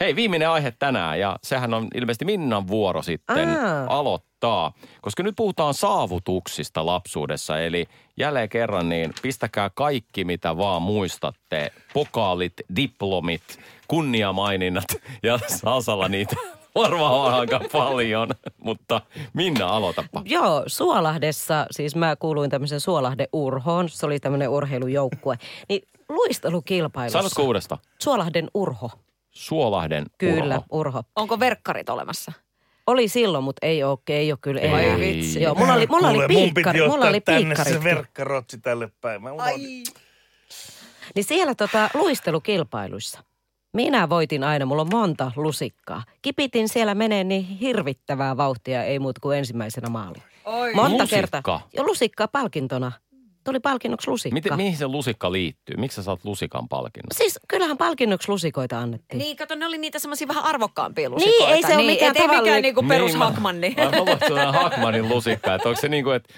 Hei, viimeinen aihe tänään ja sehän on ilmeisesti Minnan vuoro sitten aloittaa. saavuttaa. Koska nyt puhutaan saavutuksista lapsuudessa, eli jälleen kerran niin pistäkää kaikki, mitä vaan muistatte. Pokaalit, diplomit, kunniamaininnat ja Salsalla niitä varmaan aika paljon, mutta Minna, aloitapa. Joo, Suolahdessa, siis mä kuuluin tämmöisen Suolahden-urhoon, se oli tämmöinen urheilujoukkue, niin luistelukilpailussa. Sanotko uudestaan? Suolahden-urho. Suolahden-urho. Kyllä, urho. Onko verkkarit olemassa? Oli silloin, mutta ei ole kyllä enää. Ei vitsi. Joo, mulla oli piikkari. Mun piti ottaa tänne se verkkarotsi tälle päin. Niin siellä luistelukilpailuissa. Minä voitin aina, mulla on monta lusikkaa. Kipitin siellä menee niin hirvittävää vauhtia, ei muuta kuin ensimmäisenä maaliin. Monta kertaa. Ja lusikkaa palkintona. Tuli palkinnoksi lusikka. Mihin se lusikka liittyy? Miksi sä saat lusikan palkinnon? Siis kyllähän palkinnoksi lusikoita annettiin. Niin, kato, ne oli niitä semmoisia vähän arvokkaampia lusikoita. Niin, ei se ole mikään tavallinen. Ei mikään niinku perus Hackmanni. Mä haluan Hackmannin lusikkaa, että onko se niin kuin, että...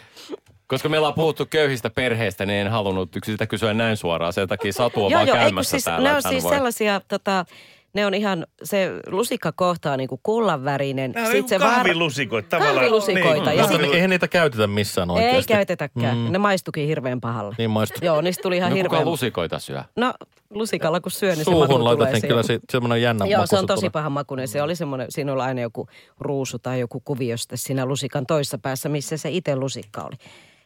Koska meillä on puhuttu köyhistä perheistä, niin en halunnut sitä kysyä näin suoraan. Sen takia Satu on vaan käymässä siis, täällä. Ne on siis sellaisia, ne on ihan, se lusikkakohta on niinku kullanvärinen. No, sitten se kahvilusikoita tavallaan. Kahvilusikoita. Niin. Eihän niitä käytetä missään oikeasti. Ei käytetäkään. Ne maistukin hirveän pahalle. Niin maistuu. Joo, niistä tuli ihan hirveän. Kuka lusikoita syö? No lusikalla kun syö, niin se maku tulee siihen. Suuhun laitat kyllä semmoinen jännä maku. Joo, se on tosi pahan makuinen. Se oli semmoinen, siinä oli aina joku ruusu tai joku kuvio sitten siinä lusikan toisessa päässä, missä se itse lusikka oli.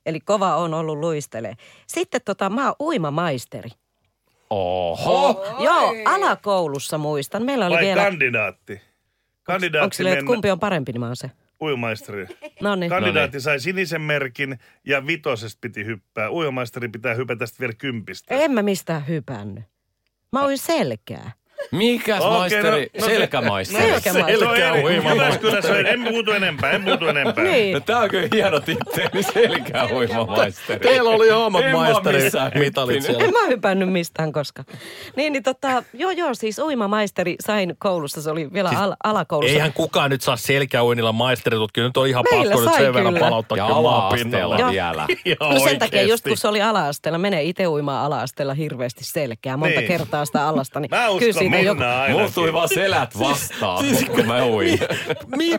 Eli kova on ollut luistelee. Sitten mä oon uimamaisteri. Oho! Joo, alakoulussa muistan. Meillä oli vai vielä... kandidaatti onko sille, että kumpi on parempi, niin mä oon se. Uimaisteri. Noniin. Kandidaatti sai sinisen merkin ja 5 piti hyppää. Uimaisteri pitää hypätä sitten vielä 10. En mä mistään hypännyt. Mä oon selkää. Mikäs maisteri? No, selkämaisteri. Selkämaisteri. En muutu enempää. Niin. No tää on kyllä hieno titteli, selkähuimamaisteri. Teillä oli hommat maisterimitalit siellä. En mä hypännyt mistään koskaan. Siis uimamaisteri sain koulussa, se oli vielä siis alakoulussa. Eihän kukaan nyt saa selkäuinilla maisteritutkin, nyt on ihan meillä pakko nyt sen verran palauttaa. Ja ala-asteella vielä. No sen takia just kun se oli ala-asteella, menee itse uimaan ala-asteella hirveästi selkeä. Monta kertaa sitä alasta, niin kyllä mulla tuli vaan selät vastaan, kun mä uin.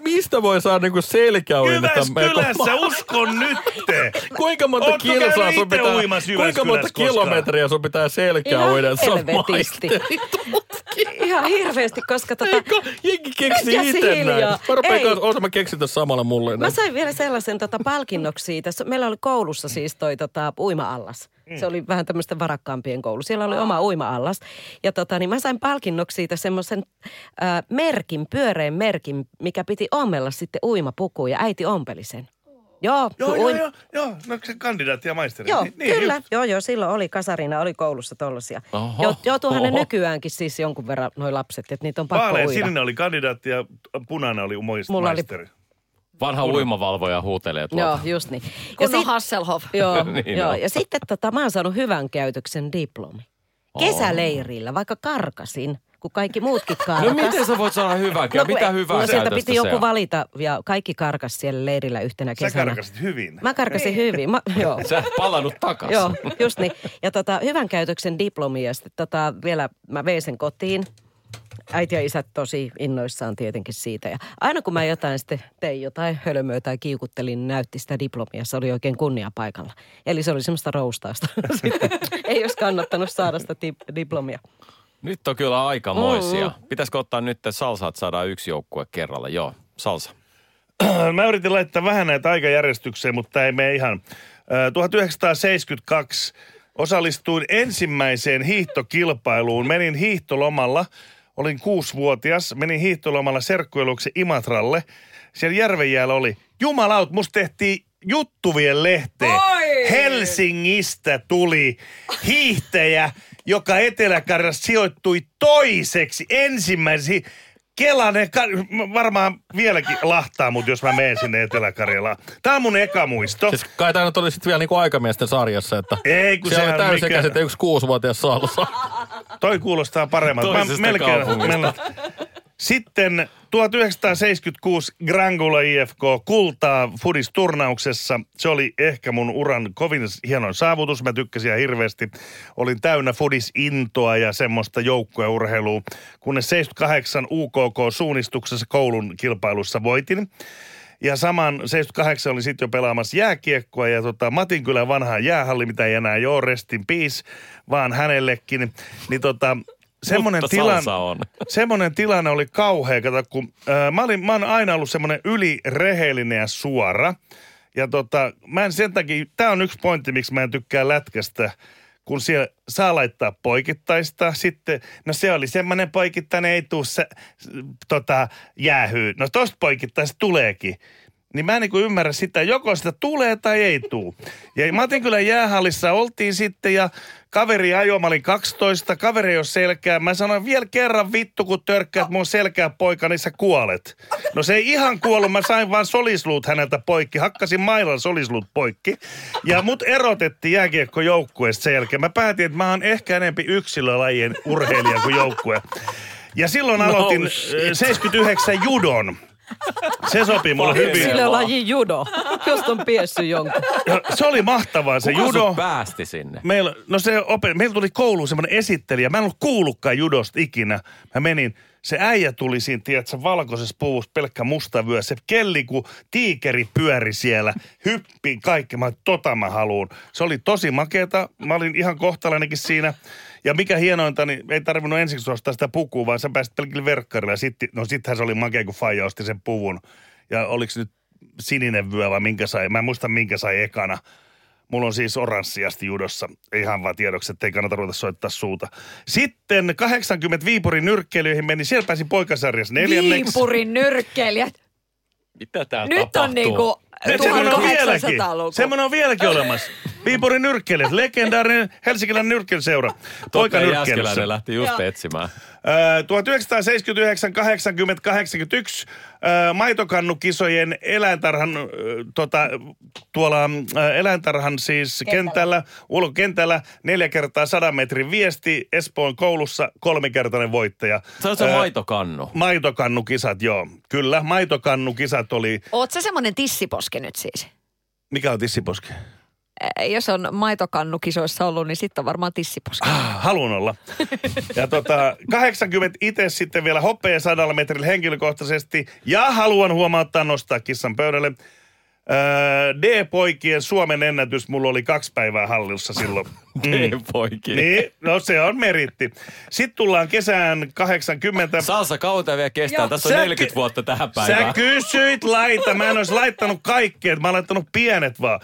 Mistä voi saada niinku selkäuinnetta? Jyväskylässä, uskon nyt! Kuinka monta kilometriä sun pitää selkäuinnetta? Se on ihan hirveästi, koska jengi keksii itse näin. Mä keksin tässä samalla mulle. Mä sain vielä sellaisen palkinnoksi siitä. Meillä oli koulussa siis toi uima-allas. Se oli vähän tämmöisten varakkaampien koulu. Siellä oli oma uima-allas. Ja niin mä sain palkinnoksi siitä semmoisen merkin, pyöreän merkin, mikä piti ommella sitten uimapukuun ja äiti ompeli sen. Joo. No se kandidaatti ja maisteri. Joo, niin, kyllä. Just. Joo, silloin oli kasarina, oli koulussa tollasia. Joutuuhan ne nykyäänkin siis jonkun verran noi lapset, että niitä on pakko uida. Vaalea sininen oli kandidaatti ja punainen oli maisteri. Vanha uimavalvoja huutelee tuolta. Joo, just niin. Kun on Hasselhoff. Joo, niin joo. Ja sitten mä oon saanut hyvän käytöksen diplomi. Kesäleirillä, vaikka karkasin, kun kaikki muutkin karkas. No miten sä voit sanoa hyvää? Mitä hyvää käytöstä sieltä piti joku valita ja kaikki karkas siellä leirillä yhtenä kesänä. Sä karkasit hyvin. Mä karkasin hyvin. Joo. Sä et palannut takas. Joo, just niin. Ja hyvän käytöksen diplomi ja sitten vielä mä vein sen kotiin. Äiti ja isät tosi innoissaan tietenkin siitä. Ja aina kun mä tein jotain hölmöä tai kiikuttelin, niin näytti sitä diplomia. Se oli oikein kunnia paikalla. Eli se oli semmoista roustausta. Ei olisi kannattanut saada sitä diplomia. Nyt on kyllä aikamoisia. Pitäisikö ottaa nyt salsa, että saadaan yksi joukkue kerralla? Joo, salsa. Mä yritin laittaa vähän näitä aikajärjestykseen, mutta ei mene ihan. 1972 osallistuin ensimmäiseen hiihtokilpailuun. Menin hiihtolomalla. Olin 6-vuotias, menin hiihtolomalla serkkuiluksi Imatralle. Siellä järvenjäällä oli, jumalaut, musta tehtiin juttuvien lehteen. Oi! Helsingistä tuli hiihtäjä, joka Etelä-Karjalassa sijoittui toiseksi ensimmäiseksi. Kelanen, varmaan vieläkin lahtaa mut, jos mä menen sinne Etelä-Karjalaan. Tää on mun eka muisto. Siis kai tää nyt oli sit vielä niinku aikamiesten sarjassa, että ei, kun siellä oli täysin käsittää yksi 6-vuotias salsa. Toi kuulostaa paremmalta. Sitten 1976 Grangula IFK kultaa foodisturnauksessa. Se oli ehkä mun uran kovin hieno saavutus. Mä tykkäsin ihan hirveästi. Olin täynnä foodisintoa ja semmoista joukkueurheilua, kunnes 78 UKK-suunnistuksessa koulun kilpailussa voitin. Ja saman 78 oli sitten jo pelaamassa jääkiekkoa ja Matinkylän vanha jäähalli, mitä ei enää ole, rest in peace, vaan hänellekin. Niin semmoinen tilanne oli kauhea, kato, kun mä oon aina ollut semmoinen ylirehellinen ja suora. Ja mä en sen takia, tää on yksi pointti, miksi mä en tykkää lätkästä, kun siellä saa laittaa poikittaista. Sitten, no se oli semmoinen poikittainen, ei tuu se, jäähyy. No tosta poikittaista tuleekin. Niin mä en niin kuin ymmärrä sitä, joko sitä tulee tai ei tuu. Ja Matinkylän jäähallissa oltiin sitten ja kaveri ajoi, mä olin 12, kaveri ei ole selkää. Mä sanoin vielä kerran vittu, kun törkkäät mun selkää poika, niin sä kuolet. No se ei ihan kuollut, mä sain vaan solisluut häneltä poikki. Hakkasin mailan solisluut poikki. Ja mut erotettiin jääkiekkojoukkueesta sen jälkeen. Mä päätin, että mä oon ehkä enemmän yksilölajien urheilija kuin joukkue. Ja silloin aloitin 79 judon. Se sopi mulle hyvin. Yksilölaji judo, josta on piessyt jonkun. Se oli mahtavaa se judo. Kuka päästi sinne? Meillä tuli kouluun semmoinen esittelijä. Mä en ollut kuullutkaan judosta ikinä. Mä menin, se äijä tuli siinä, tiedätkö, valkoisessa puvussa pelkkä musta vyö. Se kelli, kun tiikeri pyöri siellä, hyppi kaikki. Mä haluun. Se oli tosi makeeta. Mä olin ihan kohtalainenkin siinä. Ja mikä hienointa, niin ei tarvinnut ensiksi ostaa sitä pukua, vaan sä pääsit pelkillä verkkarilla. Sittenhän se oli makea, kun faija osti sen puvun. Ja oliko nyt sininen vyö vai minkä sai? Mä en muista, minkä sai ekana. Mulla on siis oranssiasti judossa. Ihan vaan tiedoksi, että ei kannata ruveta soittaa suuta. Sitten 80 Viipurin nyrkkeilyihin meni. Siellä pääsi poikasarjassa 4. Viipurin nyrkkeilijät. Mitä tää nyt tapahtuu? Nyt on niinku... 1800-luvun. Semmoinen on vieläkin olemassa. Viipurin nyrkkeilijät, legendaarinen Helsingin nyrkkeilyseura. Totta, Jääskeläinen lähti just etsimään. 1979, 80, 81 maitokannukisojen Eläintarhan siis kentällä, ulkokentällä 4x100 metrin viesti Espoon koulussa 3-kertainen voittaja. Se on se maitokannu. Maitokannukisat, joo. Kyllä, maitokannukisat oli... Oot sä semmoinen tissiposki nyt siis? Mikä on tissiposki? Jos on maitokannukisoissa ollut, niin sitten on varmaan tissiposki. Haluan olla. Ja 80 itse sitten vielä hopea 100 metrillä henkilökohtaisesti. Ja haluan huomauttaa nostaa kissan pöydälle. D-poikien Suomen ennätys mulla oli 2 päivää hallissa silloin. D-poikien. Niin, no se on meritti. Sitten tullaan kesään 80. Salsa kauta vielä kestää, joo. Tässä on 40 vuotta tähän päivään. Sä kysyit laita, mä en olisi laittanut kaikkea, mä oon laittanut pienet vaan.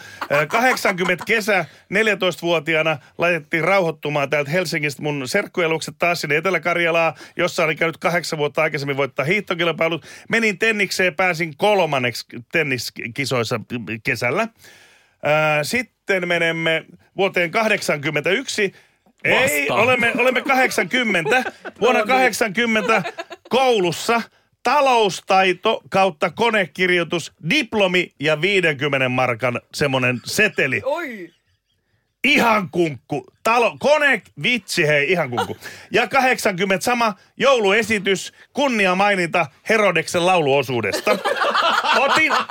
80 kesä, 14-vuotiaana laitettiin rauhoittumaan täältä Helsingistä mun serkkuelukset taas sinne Etelä-Karjalaa, jossa olin käynyt 8 vuotta aikaisemmin voittaa hiihtokilpailut. Menin tennikseen, pääsin 3. tenniskisoissa kesällä. Sitten menemme vuoteen 81. Vastaan. Ei, olemme 80. Vuonna 80 koulussa taloustaito / konekirjoitus, diplomi ja 50 markan semmoinen seteli. Oi. Ihan kunkku. Vitsi hei, ihan kunkku. Ja 80 sama jouluesitys, kunniamaininta Herodeksen lauluosuudesta.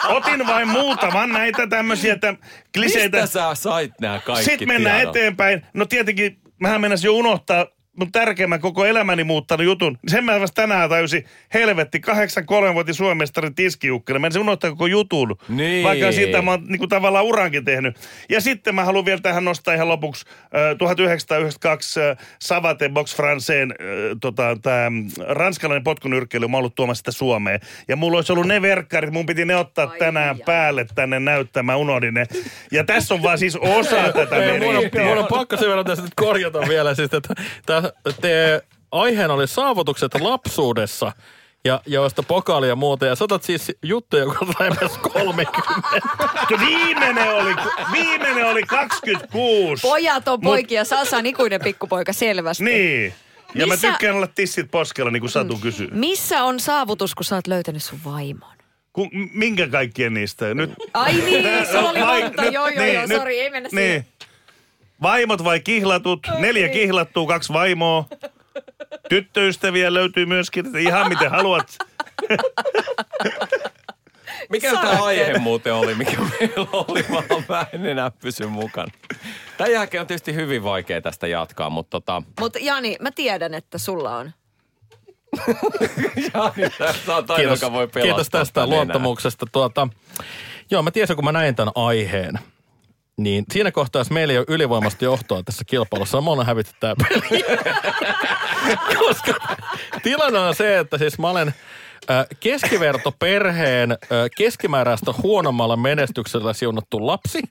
Otin vain muutaman näitä tämmöisiä kliseitä. Mistä sä sait nää kaikki? Sitten mennään eteenpäin. No tietenkin, mähän mennäs jo unohtaa mun tärkeimmän koko elämäni muuttanut jutun. Sen mä vasta tänään tajusin, helvetti, 83-vuotias Suomestari tiskiukkina. Mä en se unohtaa koko jutun, niin. Vaikka siitä mä oon niin kuin tavallaan urankin tehnyt. Ja sitten mä haluan vielä tähän nostaa ihan lopuksi 1992 Savate Box Franceen ranskalainen potkunyrkkeily. Mä oon ollut tuomassa sitä Suomeen. Ja mulla olisi ollut ne verkkarit, mun piti ne ottaa tänään päälle tänne näyttämään, unohdin ne. Ja tässä on vaan siis osa tätä meriittiä. Mulla on pakko sen verran tästä korjata vielä, siis että aiheena oli saavutukset lapsuudessa, joista pokaalia muuten. Ja sä otat siis juttuja, kun olet lähemmäs 30. Viimeinen oli 26. Pojat on poikia, Salsa on ikuinen pikkupoika selvästi. Niin. Ja mä tykkään olla tissit poskella, niin kuin Satu kysyy. Missä on saavutus, kun sä oot löytänyt sun vaimon? Minkä kaikkien niistä? Nyt. Ai niin, sulla oli monta. Joo, sori, ei mennä siihen. Vaimot vai kihlatut? 4 kihlattuu, 2 vaimoa. Tyttöystäviä löytyy myöskin. Ihan miten haluat. Mikä tämä aihe muuten oli, mikä meillä oli? Mä en enää pysy mukana. Tämän jälkeen on tietysti hyvin vaikea tästä jatkaa, mutta Jani, mä tiedän, että sulla on Jani, tässä on taito, joka voi pelastaa. Kiitos tästä luottamuksesta. Joo, mä tiesin, kun mä näin tämän aiheen. Niin siinä kohtaa, jos meillä ei ole ylivoimasta johtoa tässä kilpailussa, me ollaan hävitty tämä peli. Koska tilanne on se, että siis mä olen keskivertoperheen keskimääräistä huonommalla menestyksellä siunattu lapsi.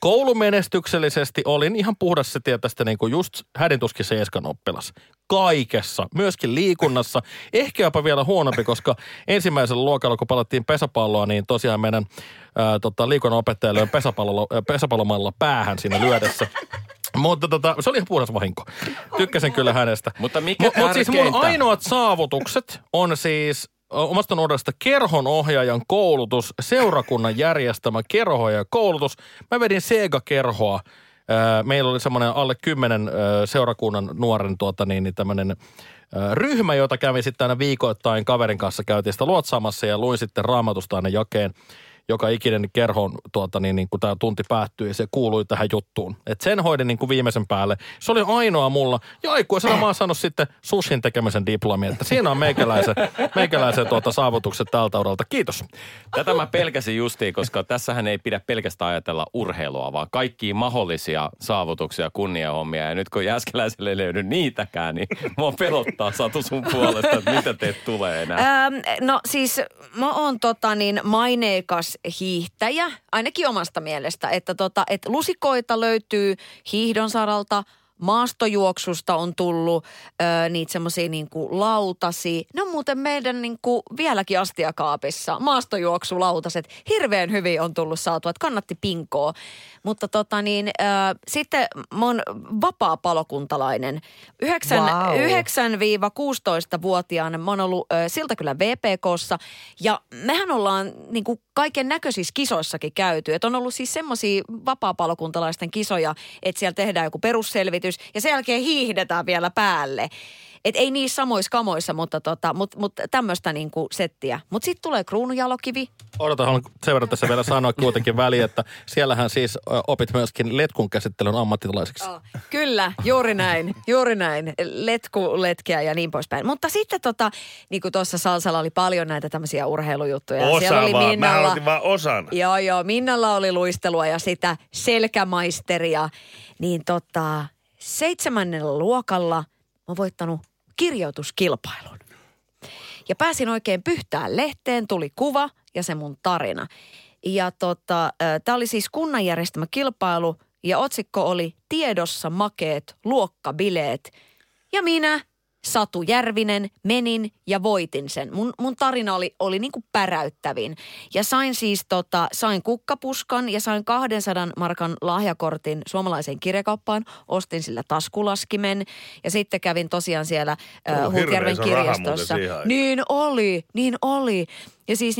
Koulumenestyksellisesti olin ihan puhdas se tie tästä niin kuin just hädintuskin seiskan oppilas. Kaikessa, myöskin liikunnassa. Ehkä jopa vielä huonompi, koska ensimmäisellä luokalla, kun palattiin pesäpalloa, niin tosiaan meidän liikunnanopettajalle on pesäpallomallilla päähän siinä lyödessä. Mutta se oli ihan puhdas vahinko. Tykkäsin kyllä hänestä. Mutta mikä tärkeintä? Siis mun ainoat saavutukset on siis omasta nuoresta kerhonohjaajan koulutus, seurakunnan järjestämä kerhoja koulutus. Mä vedin Sega-kerhoa. Meillä oli semmoinen alle 10 seurakunnan nuoren tämmöinen ryhmä, jota kävin sitten aina viikoittain kaverin kanssa. Käytiin sitä luotsaamassa ja luin sitten Raamatusta aina jakeen. Joka ikinen kerhon, kun tämä tunti päättyi, se kuului tähän juttuun. Et sen hoidin niin kuin viimeisen päälle. Se oli ainoa mulla. Ja aikuisena mä oon saanut sitten sushin tekemisen diplomi. Että siinä on meikäläisen saavutukset tältä uralta. Kiitos. Tätä mä pelkäsin justiin, koska tässähän ei pidä pelkästään ajatella urheilua, vaan kaikkia mahdollisia saavutuksia, kunniahommia. Ja nyt kun Jääskeläiselle ei löydy niitäkään, niin mua pelottaa Satu sun puolesta, että mitä teet tulee enää. No siis mä oon maineikas hiihtäjä, ainakin omasta mielestä, että lusikoita löytyy hiihdon saralta, maastojuoksusta on tullut niitä semmoisia lautasia. Ne on muuten meidän vieläkin astiakaapissa, maastojuoksulautaset. Hirveän hyvin on tullut saatua, että kannatti pinkoa. Mutta sitten mä oon vapaa-palokuntalainen. 9-16-vuotiaana mä oon ollut Siltakylän VPK:ssa ja mehän ollaan kaiken näköisissä kisoissakin käyty. Et on ollut siis semmoisia vapaa-palokuntalaisten kisoja, että siellä tehdään joku perusselvitys ja sen jälkeen hiihdetään vielä päälle. Et ei niissä samoissa kamoissa, mutta tämmöistä settiä. Mutta sitten tulee kruununjalokivi. Odotahan sen verran tässä vielä sanoa kuitenkin väliin, että siellähän siis opit myöskin letkun käsittelyn ammattilaiseksi. Oh, kyllä, juuri näin. Letkuletkeä ja niin poispäin. Mutta sitten niin kuin tuossa Salsalla oli paljon näitä tämmöisiä urheilujuttuja. Osa oli vaan, mä halutin vaan osan. Joo, Minnalla oli luistelua ja sitä selkämaisteria. Niin 7. luokalla mä oon voittanut kirjoituskilpailun. Ja pääsin oikein Pyhtään lehteen, tuli kuva ja se mun tarina. Ja tää oli siis kunnan järjestämä kilpailu ja otsikko oli Tiedossa makeet luokkabileet. Ja minä, Satu Järvinen, menin ja voitin sen. Mun tarina oli niinku päräyttävin. Ja sain siis sain kukkapuskan ja sain 200 markan lahjakortin suomalaiseen kirjakauppaan. Ostin sillä taskulaskimen ja sitten kävin tosiaan siellä Huutjärven kirjastossa. Niin oli. Ja siis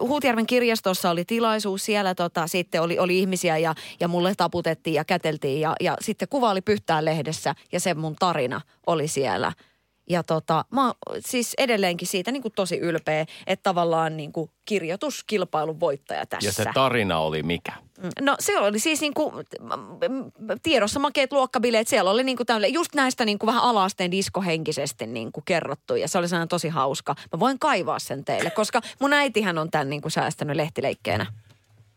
Huutjärven kirjastossa oli tilaisuus, siellä sitten oli ihmisiä ja mulle taputettiin ja käteltiin ja sitten kuva oli Pyhtään lehdessä ja se mun tarina oli siellä. Ja mä siis edelleenkin siitä tosi ylpeä, että tavallaan kirjoituskilpailun voittaja tässä. Ja se tarina oli mikä? No se oli siis Tiedossa makeet luokkabileet, siellä oli just näistä vähän ala-asteen diskohenkisesti kerrottu ja se oli sellainen tosi hauska. Mä voin kaivaa sen teille, koska mun äitihän on tämän säästänyt lehtileikkeenä.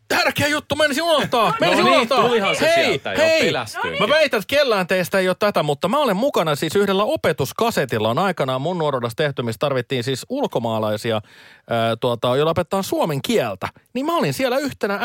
Tärkeä juttu, menisin unohtaa. Tulihan se sieltä, jo pelästyy. Mä väitän, että kellään teistä ei ole tätä, mutta mä olen mukana siis yhdellä opetuskasetilla. On aikanaan mun nuoruudessa tehty, missä tarvittiin siis ulkomaalaisia, joilla opettaa suomen kieltä. Niin mä olin siellä yhtenä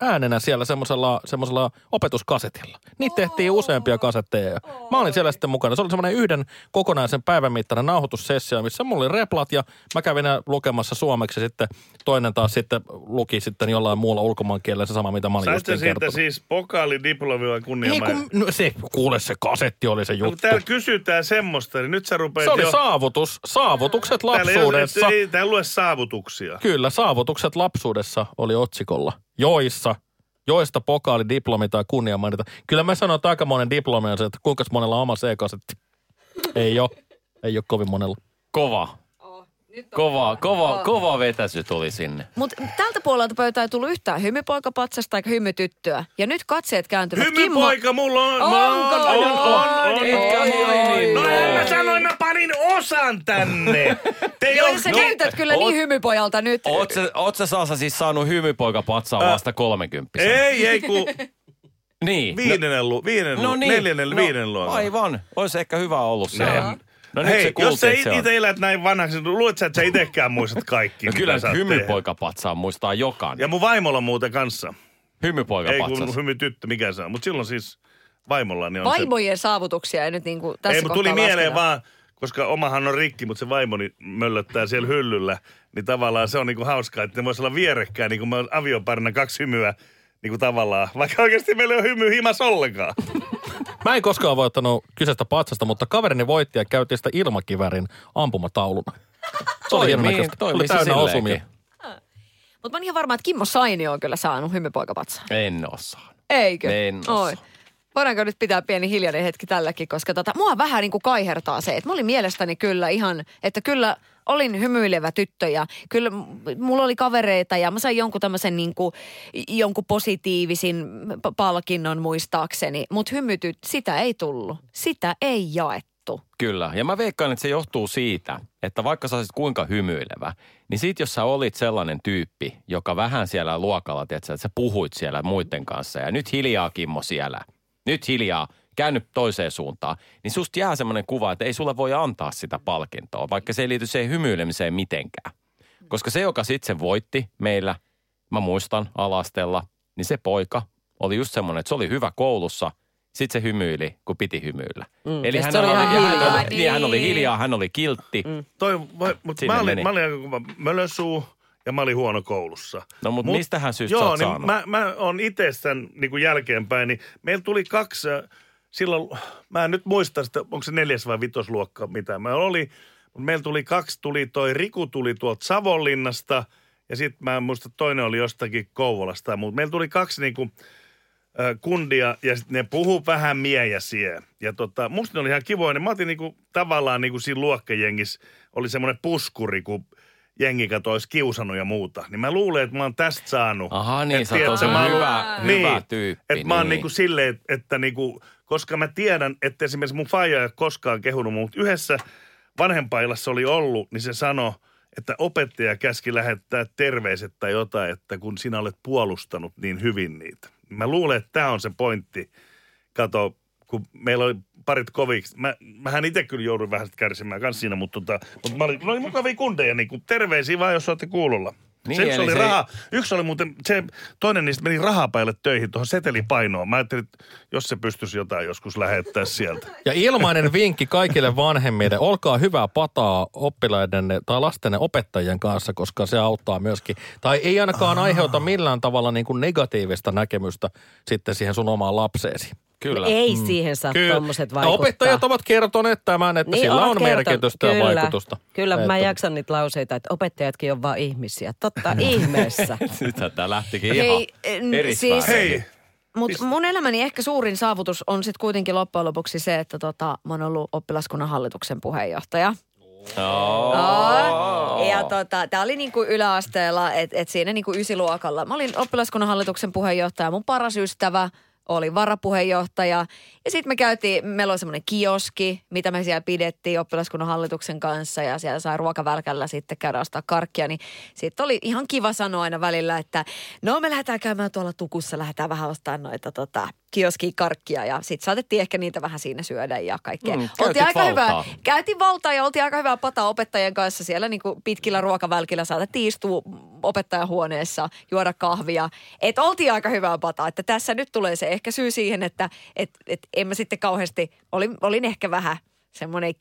äänenä siellä semmoisella opetuskasetilla. Niitä tehtiin useampia kasetteja. Mä olin siellä sitten mukana. Se oli semmoinen yhden kokonaisen päivän mittainen nauhoitussessio, missä mulla oli replat ja mä kävin lukemassa suomeksi sitten. Toinen taas sitten luki sitten jollain muulla ulkomaankielellä se sama, mitä mä olin justiin kertonut. Siitä siis pokaali, diplomi vai kunniamainen? Niin kuule se kasetti oli se juttu. No, täällä kysytään semmoista, niin nyt sä rupeat se oli saavutukset lapsuudessa. Täällä lue saavutuksia. Kyllä, saavutukset lapsuudessa oli otsikolla. Joista pokaali, diplomi tai kunniamainen. Kyllä mä sanon, että aika monen diplomi on se, että kuinka monella on oma C-kasetti. Ei ole kovin monella. Kova vetäsy tuli sinne. Mutta tältä puolelta pöytä ei tullut yhtään hymypoikapatsasta eikä hymytyttöä. Ja nyt katseet kääntyvät. Hymypoika mulla on! Onko? On! Etkä mainittu. No en mä sano Voi mä panin osan tänne. Sä näytät kyllä niin hymypojalta nyt. Oot sä Salsa siis saanut hymypoikapatsaa vasta 30? Ei ku... Niin. Neljännen luokan. Aivan. Olisi ehkä hyvä ollut se. No hei, se jos sä itse elät näin vanhaksi, niin luulet sä, että sä itsekään muistat kaikki. No kyllä, että hymypoikapatsaa muistaa jokainen. Ja mun vaimolla muuten kanssa. Hymypoikapatsas. Ei kun hymytyttö, mikä se on. Mutta silloin siis vaimolla niin on vaimojen se... saavutuksia ei nyt niin kuin tässä kohtaa tuli laskena. Mieleen vaan, koska omahan on rikki, mutta se vaimoni möllöttää siellä hyllyllä. Niin tavallaan se on niin kuin hauskaa, että ne vois olla vierekkäin. Niin kuin me on avioparina kaksi hymyä. Niin kuin tavallaan, vaikka oikeasti meillä ei ole hymy himas ollenkaan. Mä en koskaan voittanut kyseistä patsasta, mutta kaverini voitti ja käytti sitä ilmakivärin ampumatauluna. Toimii täynnä osumia. Mutta mä oon ihan varma, että Kimmo Sainio on kyllä saanut hymypoikapatsaa. En oo saanut. Eikö? En oo. Voidaanko nyt pitää pieni hiljainen hetki tälläkin, koska mua vähän niin kuin kaihertaa se, että mä olin mielestäni kyllä ihan, että kyllä olin hymyilevä tyttö ja kyllä mulla oli kavereita ja mä sain jonkun tämmöisen niin kuin, jonkun positiivisin palkinnon muistaakseni, mutta hymytyt, sitä ei tullut, sitä ei jaettu. Kyllä, ja mä veikkaan, että se johtuu siitä, että vaikka sä olisit kuinka hymyilevä, niin sit jos sä olit sellainen tyyppi, joka vähän siellä luokalla, tiedätkö, että sä puhuit siellä muiden kanssa ja nyt hiljaa Kimmo siellä. Nyt hiljaa, käänny toiseen suuntaan, niin susta jää semmoinen kuva, että ei sulle voi antaa sitä palkintoa, vaikka se ei liity siihen hymyilemiseen mitenkään. Koska se, joka sitten sen voitti meillä, mä muistan alastella, niin se poika oli just semmoinen, että se oli hyvä koulussa, sitten se hymyili, kun piti hymyillä. Mm. Eli hän oli hiljaa, hän oli kiltti. Mm. Mutta mä olin aika mölösuu ja mä olin huono koulussa. No mutta mistähän syystä sä oot saanut? Mä oon itse sen niin kuin jälkeenpäin, niin meillä tuli kaksi... Silloin, mä en nyt muista sitä, onko se 4. vai 5. luokka, mitä mä olin. Meillä tuli kaksi, toi Riku tuli tuolta Savonlinnasta ja sitten mä en muista, toinen oli jostakin Kouvolasta. Mutta meillä tuli kaksi niinku kundia ja sitten ne puhuu vähän miejä siellä. Ja musta ne oli ihan kivoinen. Mä otin niinku, tavallaan niinku siinä luokkajengissä oli semmoinen puskuri, kun jengi katois kiusannut ja muuta. Niin mä luulen, että mä oon tästä saanut. Aha, niin sä oot hyvä tyyppi. Että mä oon niinku silleen, että niinku... Koska mä tiedän, että esimerkiksi mun faija ei ole koskaan kehunut, mutta yhdessä vanhempailassa oli ollut, niin se sanoi, että opettaja käski lähettää terveiset tai jotain, että kun sinä olet puolustanut niin hyvin niitä. Mä luulen, että tämä on se pointti. Kato, kun meillä oli parit koviksi. Mähän itse kyllä jouduin vähän kärsimään kanssa siinä, mutta mä olin mukavia kundeja. Niin kuin terveisiä vaan, jos olette kuulolla. Niin, se oli raha. Yksi oli muuten, se toinen niistä meni rahapäille töihin tuohon setelipainoon. Mä ajattelin, että jos se pystyisi jotain joskus lähettää sieltä. Ja ilmainen vinkki kaikille vanhemmille. Olkaa hyvää pataa oppilaidenne tai lastenne opettajien kanssa, koska se auttaa myöskin. Tai ei ainakaan aiheuta millään tavalla niin kuin negatiivista näkemystä sitten siihen sun omaan lapseesi. Kyllä. Ei siihen saa tommoset vaikuttaa. Opettajat ovat kertoneet tämän, että niin sillä on merkitystä ja vaikutusta. Kyllä, mä jaksan niitä lauseita, että opettajatkin on vaan ihmisiä. Totta ihmeessä. Sitä tää lähtikin ihan erisväärin. Siis, mutta mun elämäni ehkä suurin saavutus on sitten kuitenkin loppujen lopuksi se, että mä oon ollut oppilaskunnan hallituksen puheenjohtaja. Ja tää oli niinku yläasteella, että siinä niinku 9. luokalla. Mä olin oppilaskunnan hallituksen puheenjohtaja, mun paras ystävä. Oli varapuheenjohtaja ja sitten meillä oli semmoinen kioski, mitä me siellä pidettiin oppilaskunnan hallituksen kanssa ja siellä sai ruokavälkällä sitten käydä ostaa karkkia. Niin sitten oli ihan kiva sanoa aina välillä, että no me lähdetään käymään tuolla Tukussa, lähdetään vähän ostamaan noita kioskiin karkkia ja sitten saatettiin ehkä niitä vähän siinä syödä ja kaikkea. Käytiin valtaa ja oltiin aika hyvää pataa opettajien kanssa siellä niinku pitkillä ruokavälkillä. Saatettiin istua opettajahuoneessa, juoda kahvia. Että oltiin aika hyvää pataa, että tässä nyt tulee se ehkä syy siihen, että en mä sitten kauheasti, olin ehkä vähän semmoinen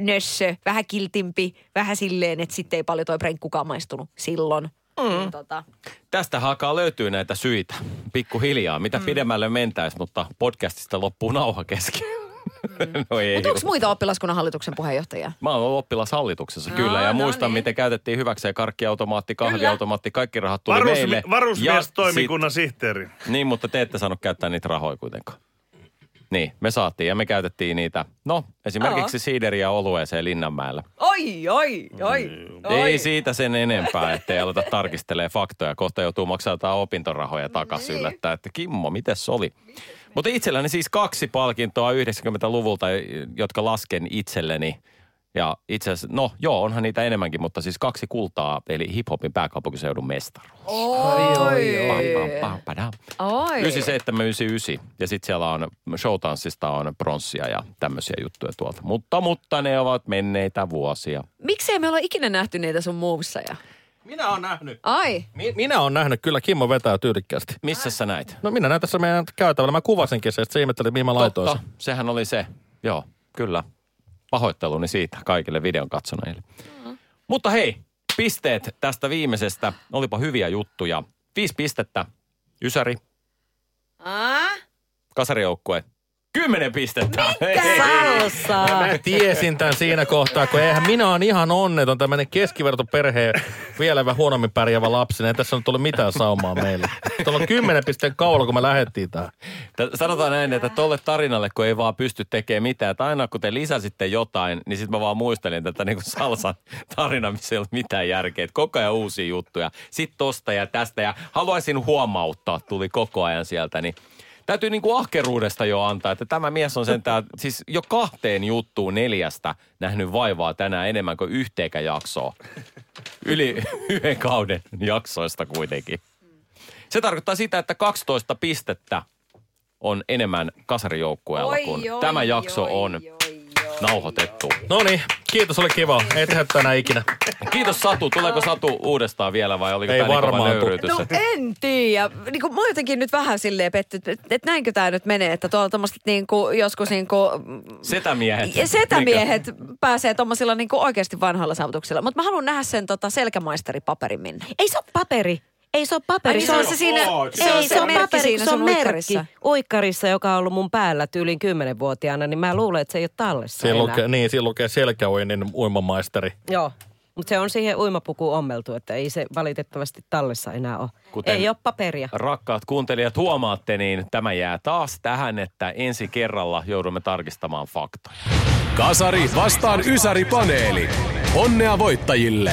nössö, vähän kiltimpi, vähän silleen, että sitten ei paljon toi prenkkukaan maistunut silloin. Mm. Tästä hakaa löytyy näitä syitä, pikkuhiljaa, mitä pidemmälle mentäis, mutta podcastista loppuu nauha kesken. No ei. Mutta onko muita oppilaskunnan hallituksen puheenjohtajia? Mä oon ollut oppilashallituksessa, kyllä. Ja muistan, miten käytettiin hyväkseen karkkiautomaatti, kahviautomaatti, kaikki rahat tuli meille. Varusmiestoimikunnan sihteeri. Niin, mutta te ette saanut käyttää niitä rahoja kuitenkaan. Niin, me saatiin ja me käytettiin niitä, esimerkiksi siideriä olueeseen Linnanmäellä. Oi. Ei siitä sen enempää, ettei aleta tarkistelemaan faktoja. Kohta joutuu maksamaan opintorahoja takaisin yllättää, että Kimmo, mites oli? Mutta itselläni siis 2 palkintoa 90-luvulta, jotka lasken itselleni Ja itse asiassa, no joo, onhan niitä enemmänkin, mutta siis 2 kultaa, eli hiphopin pääkaupunkiseudun mestaruus. Oi! Pam, pam, pam, oi! 97-99. Ja sitten siellä on, showtanssista on pronssia ja tämmöisiä juttuja tuolta. Mutta ne ovat menneitä vuosia. Miksei me olla ikinä nähty niitä sun moveseja? Minä oon nähnyt. Ai? Minä oon nähnyt. Kyllä Kimmo vetää tyylikkästi. Missä sä näit? No minä näin tässä meidän käytävällä. Mä kuvasinkin se, että sä ihmettelit, mihin mä laitoin sen. Totta. Sehän oli se. Joo, kyllä. Pahoitteluni siitä kaikille videon katsonajille. Mm. Mutta hei, pisteet tästä viimeisestä. Olipa hyviä juttuja. 5 pistettä. Ysäri. Kasarijoukkue. 10 pistettä. Salsa. Mä tiesin tämän siinä kohtaa, kun eihän minä on ihan onneton tämmöinen keskivertoperheen vielä vähän huonommin pärjäävä lapsinen. Ei tässä on tullut mitään saumaa meille. Tuolla on 10 pisteen kaula, kun me lähdettiin tähän. Sanotaan näin, että tolle tarinalle, kun ei vaan pysty tekemään mitään. Että aina kun te lisäsitte jotain, niin sitten mä vaan muistelin tätä niin kuin Salsan tarina, missä ei ollut mitään järkeä. Koko ajan uusia juttuja. Sitten tosta ja tästä ja haluaisin huomauttaa, tuli koko ajan sieltä, niin täytyy niin kuin ahkeruudesta jo antaa, että tämä mies on sentään siis jo 2 juttuun 4 nähnyt vaivaa tänään enemmän kuin yhteenkään jaksoa. Yli 1 kauden jaksoista kuitenkin. Se tarkoittaa sitä, että 12 pistettä on enemmän kasarijoukkueella, kun tämä jakso on nauhoitettu. Noniin, kiitos, oli kiva. Ei tehdä tänään ikinä. Kiitos Satu. Tuleeko Satu uudestaan vielä vai oliko tämä kova nöyryytys? No en tiedä. Niinku, mä oon jotenkin nyt vähän silleen pettynyt, että näinkö tämä nyt menee, että tuolla tommoset niinku joskus niinku Setämiehet pääsee tommosilla niinku oikeasti vanhalla saavutuksilla. Mutta mä haluan nähdä sen selkämaisteripaperin minne. Ei se ole paperi. Ei se ole paperi, se on se siinä, ei se on paperi, se on merkki uikkarissa, joka on ollut mun päällä tyylin 10-vuotiaana, niin mä luulen, että se ei ole tallessa enää. Niin, siinä lukee selkäuinen uimamaisteri. Joo, mutta se on siihen uimapukuun ommeltu, että ei se valitettavasti tallessa enää ole. Kuten ei ole paperia. Rakkaat kuuntelijat huomaatte, niin tämä jää taas tähän, että ensi kerralla joudumme tarkistamaan faktoja. Kasari vastaan Ysäri-paneeli. Onnea voittajille!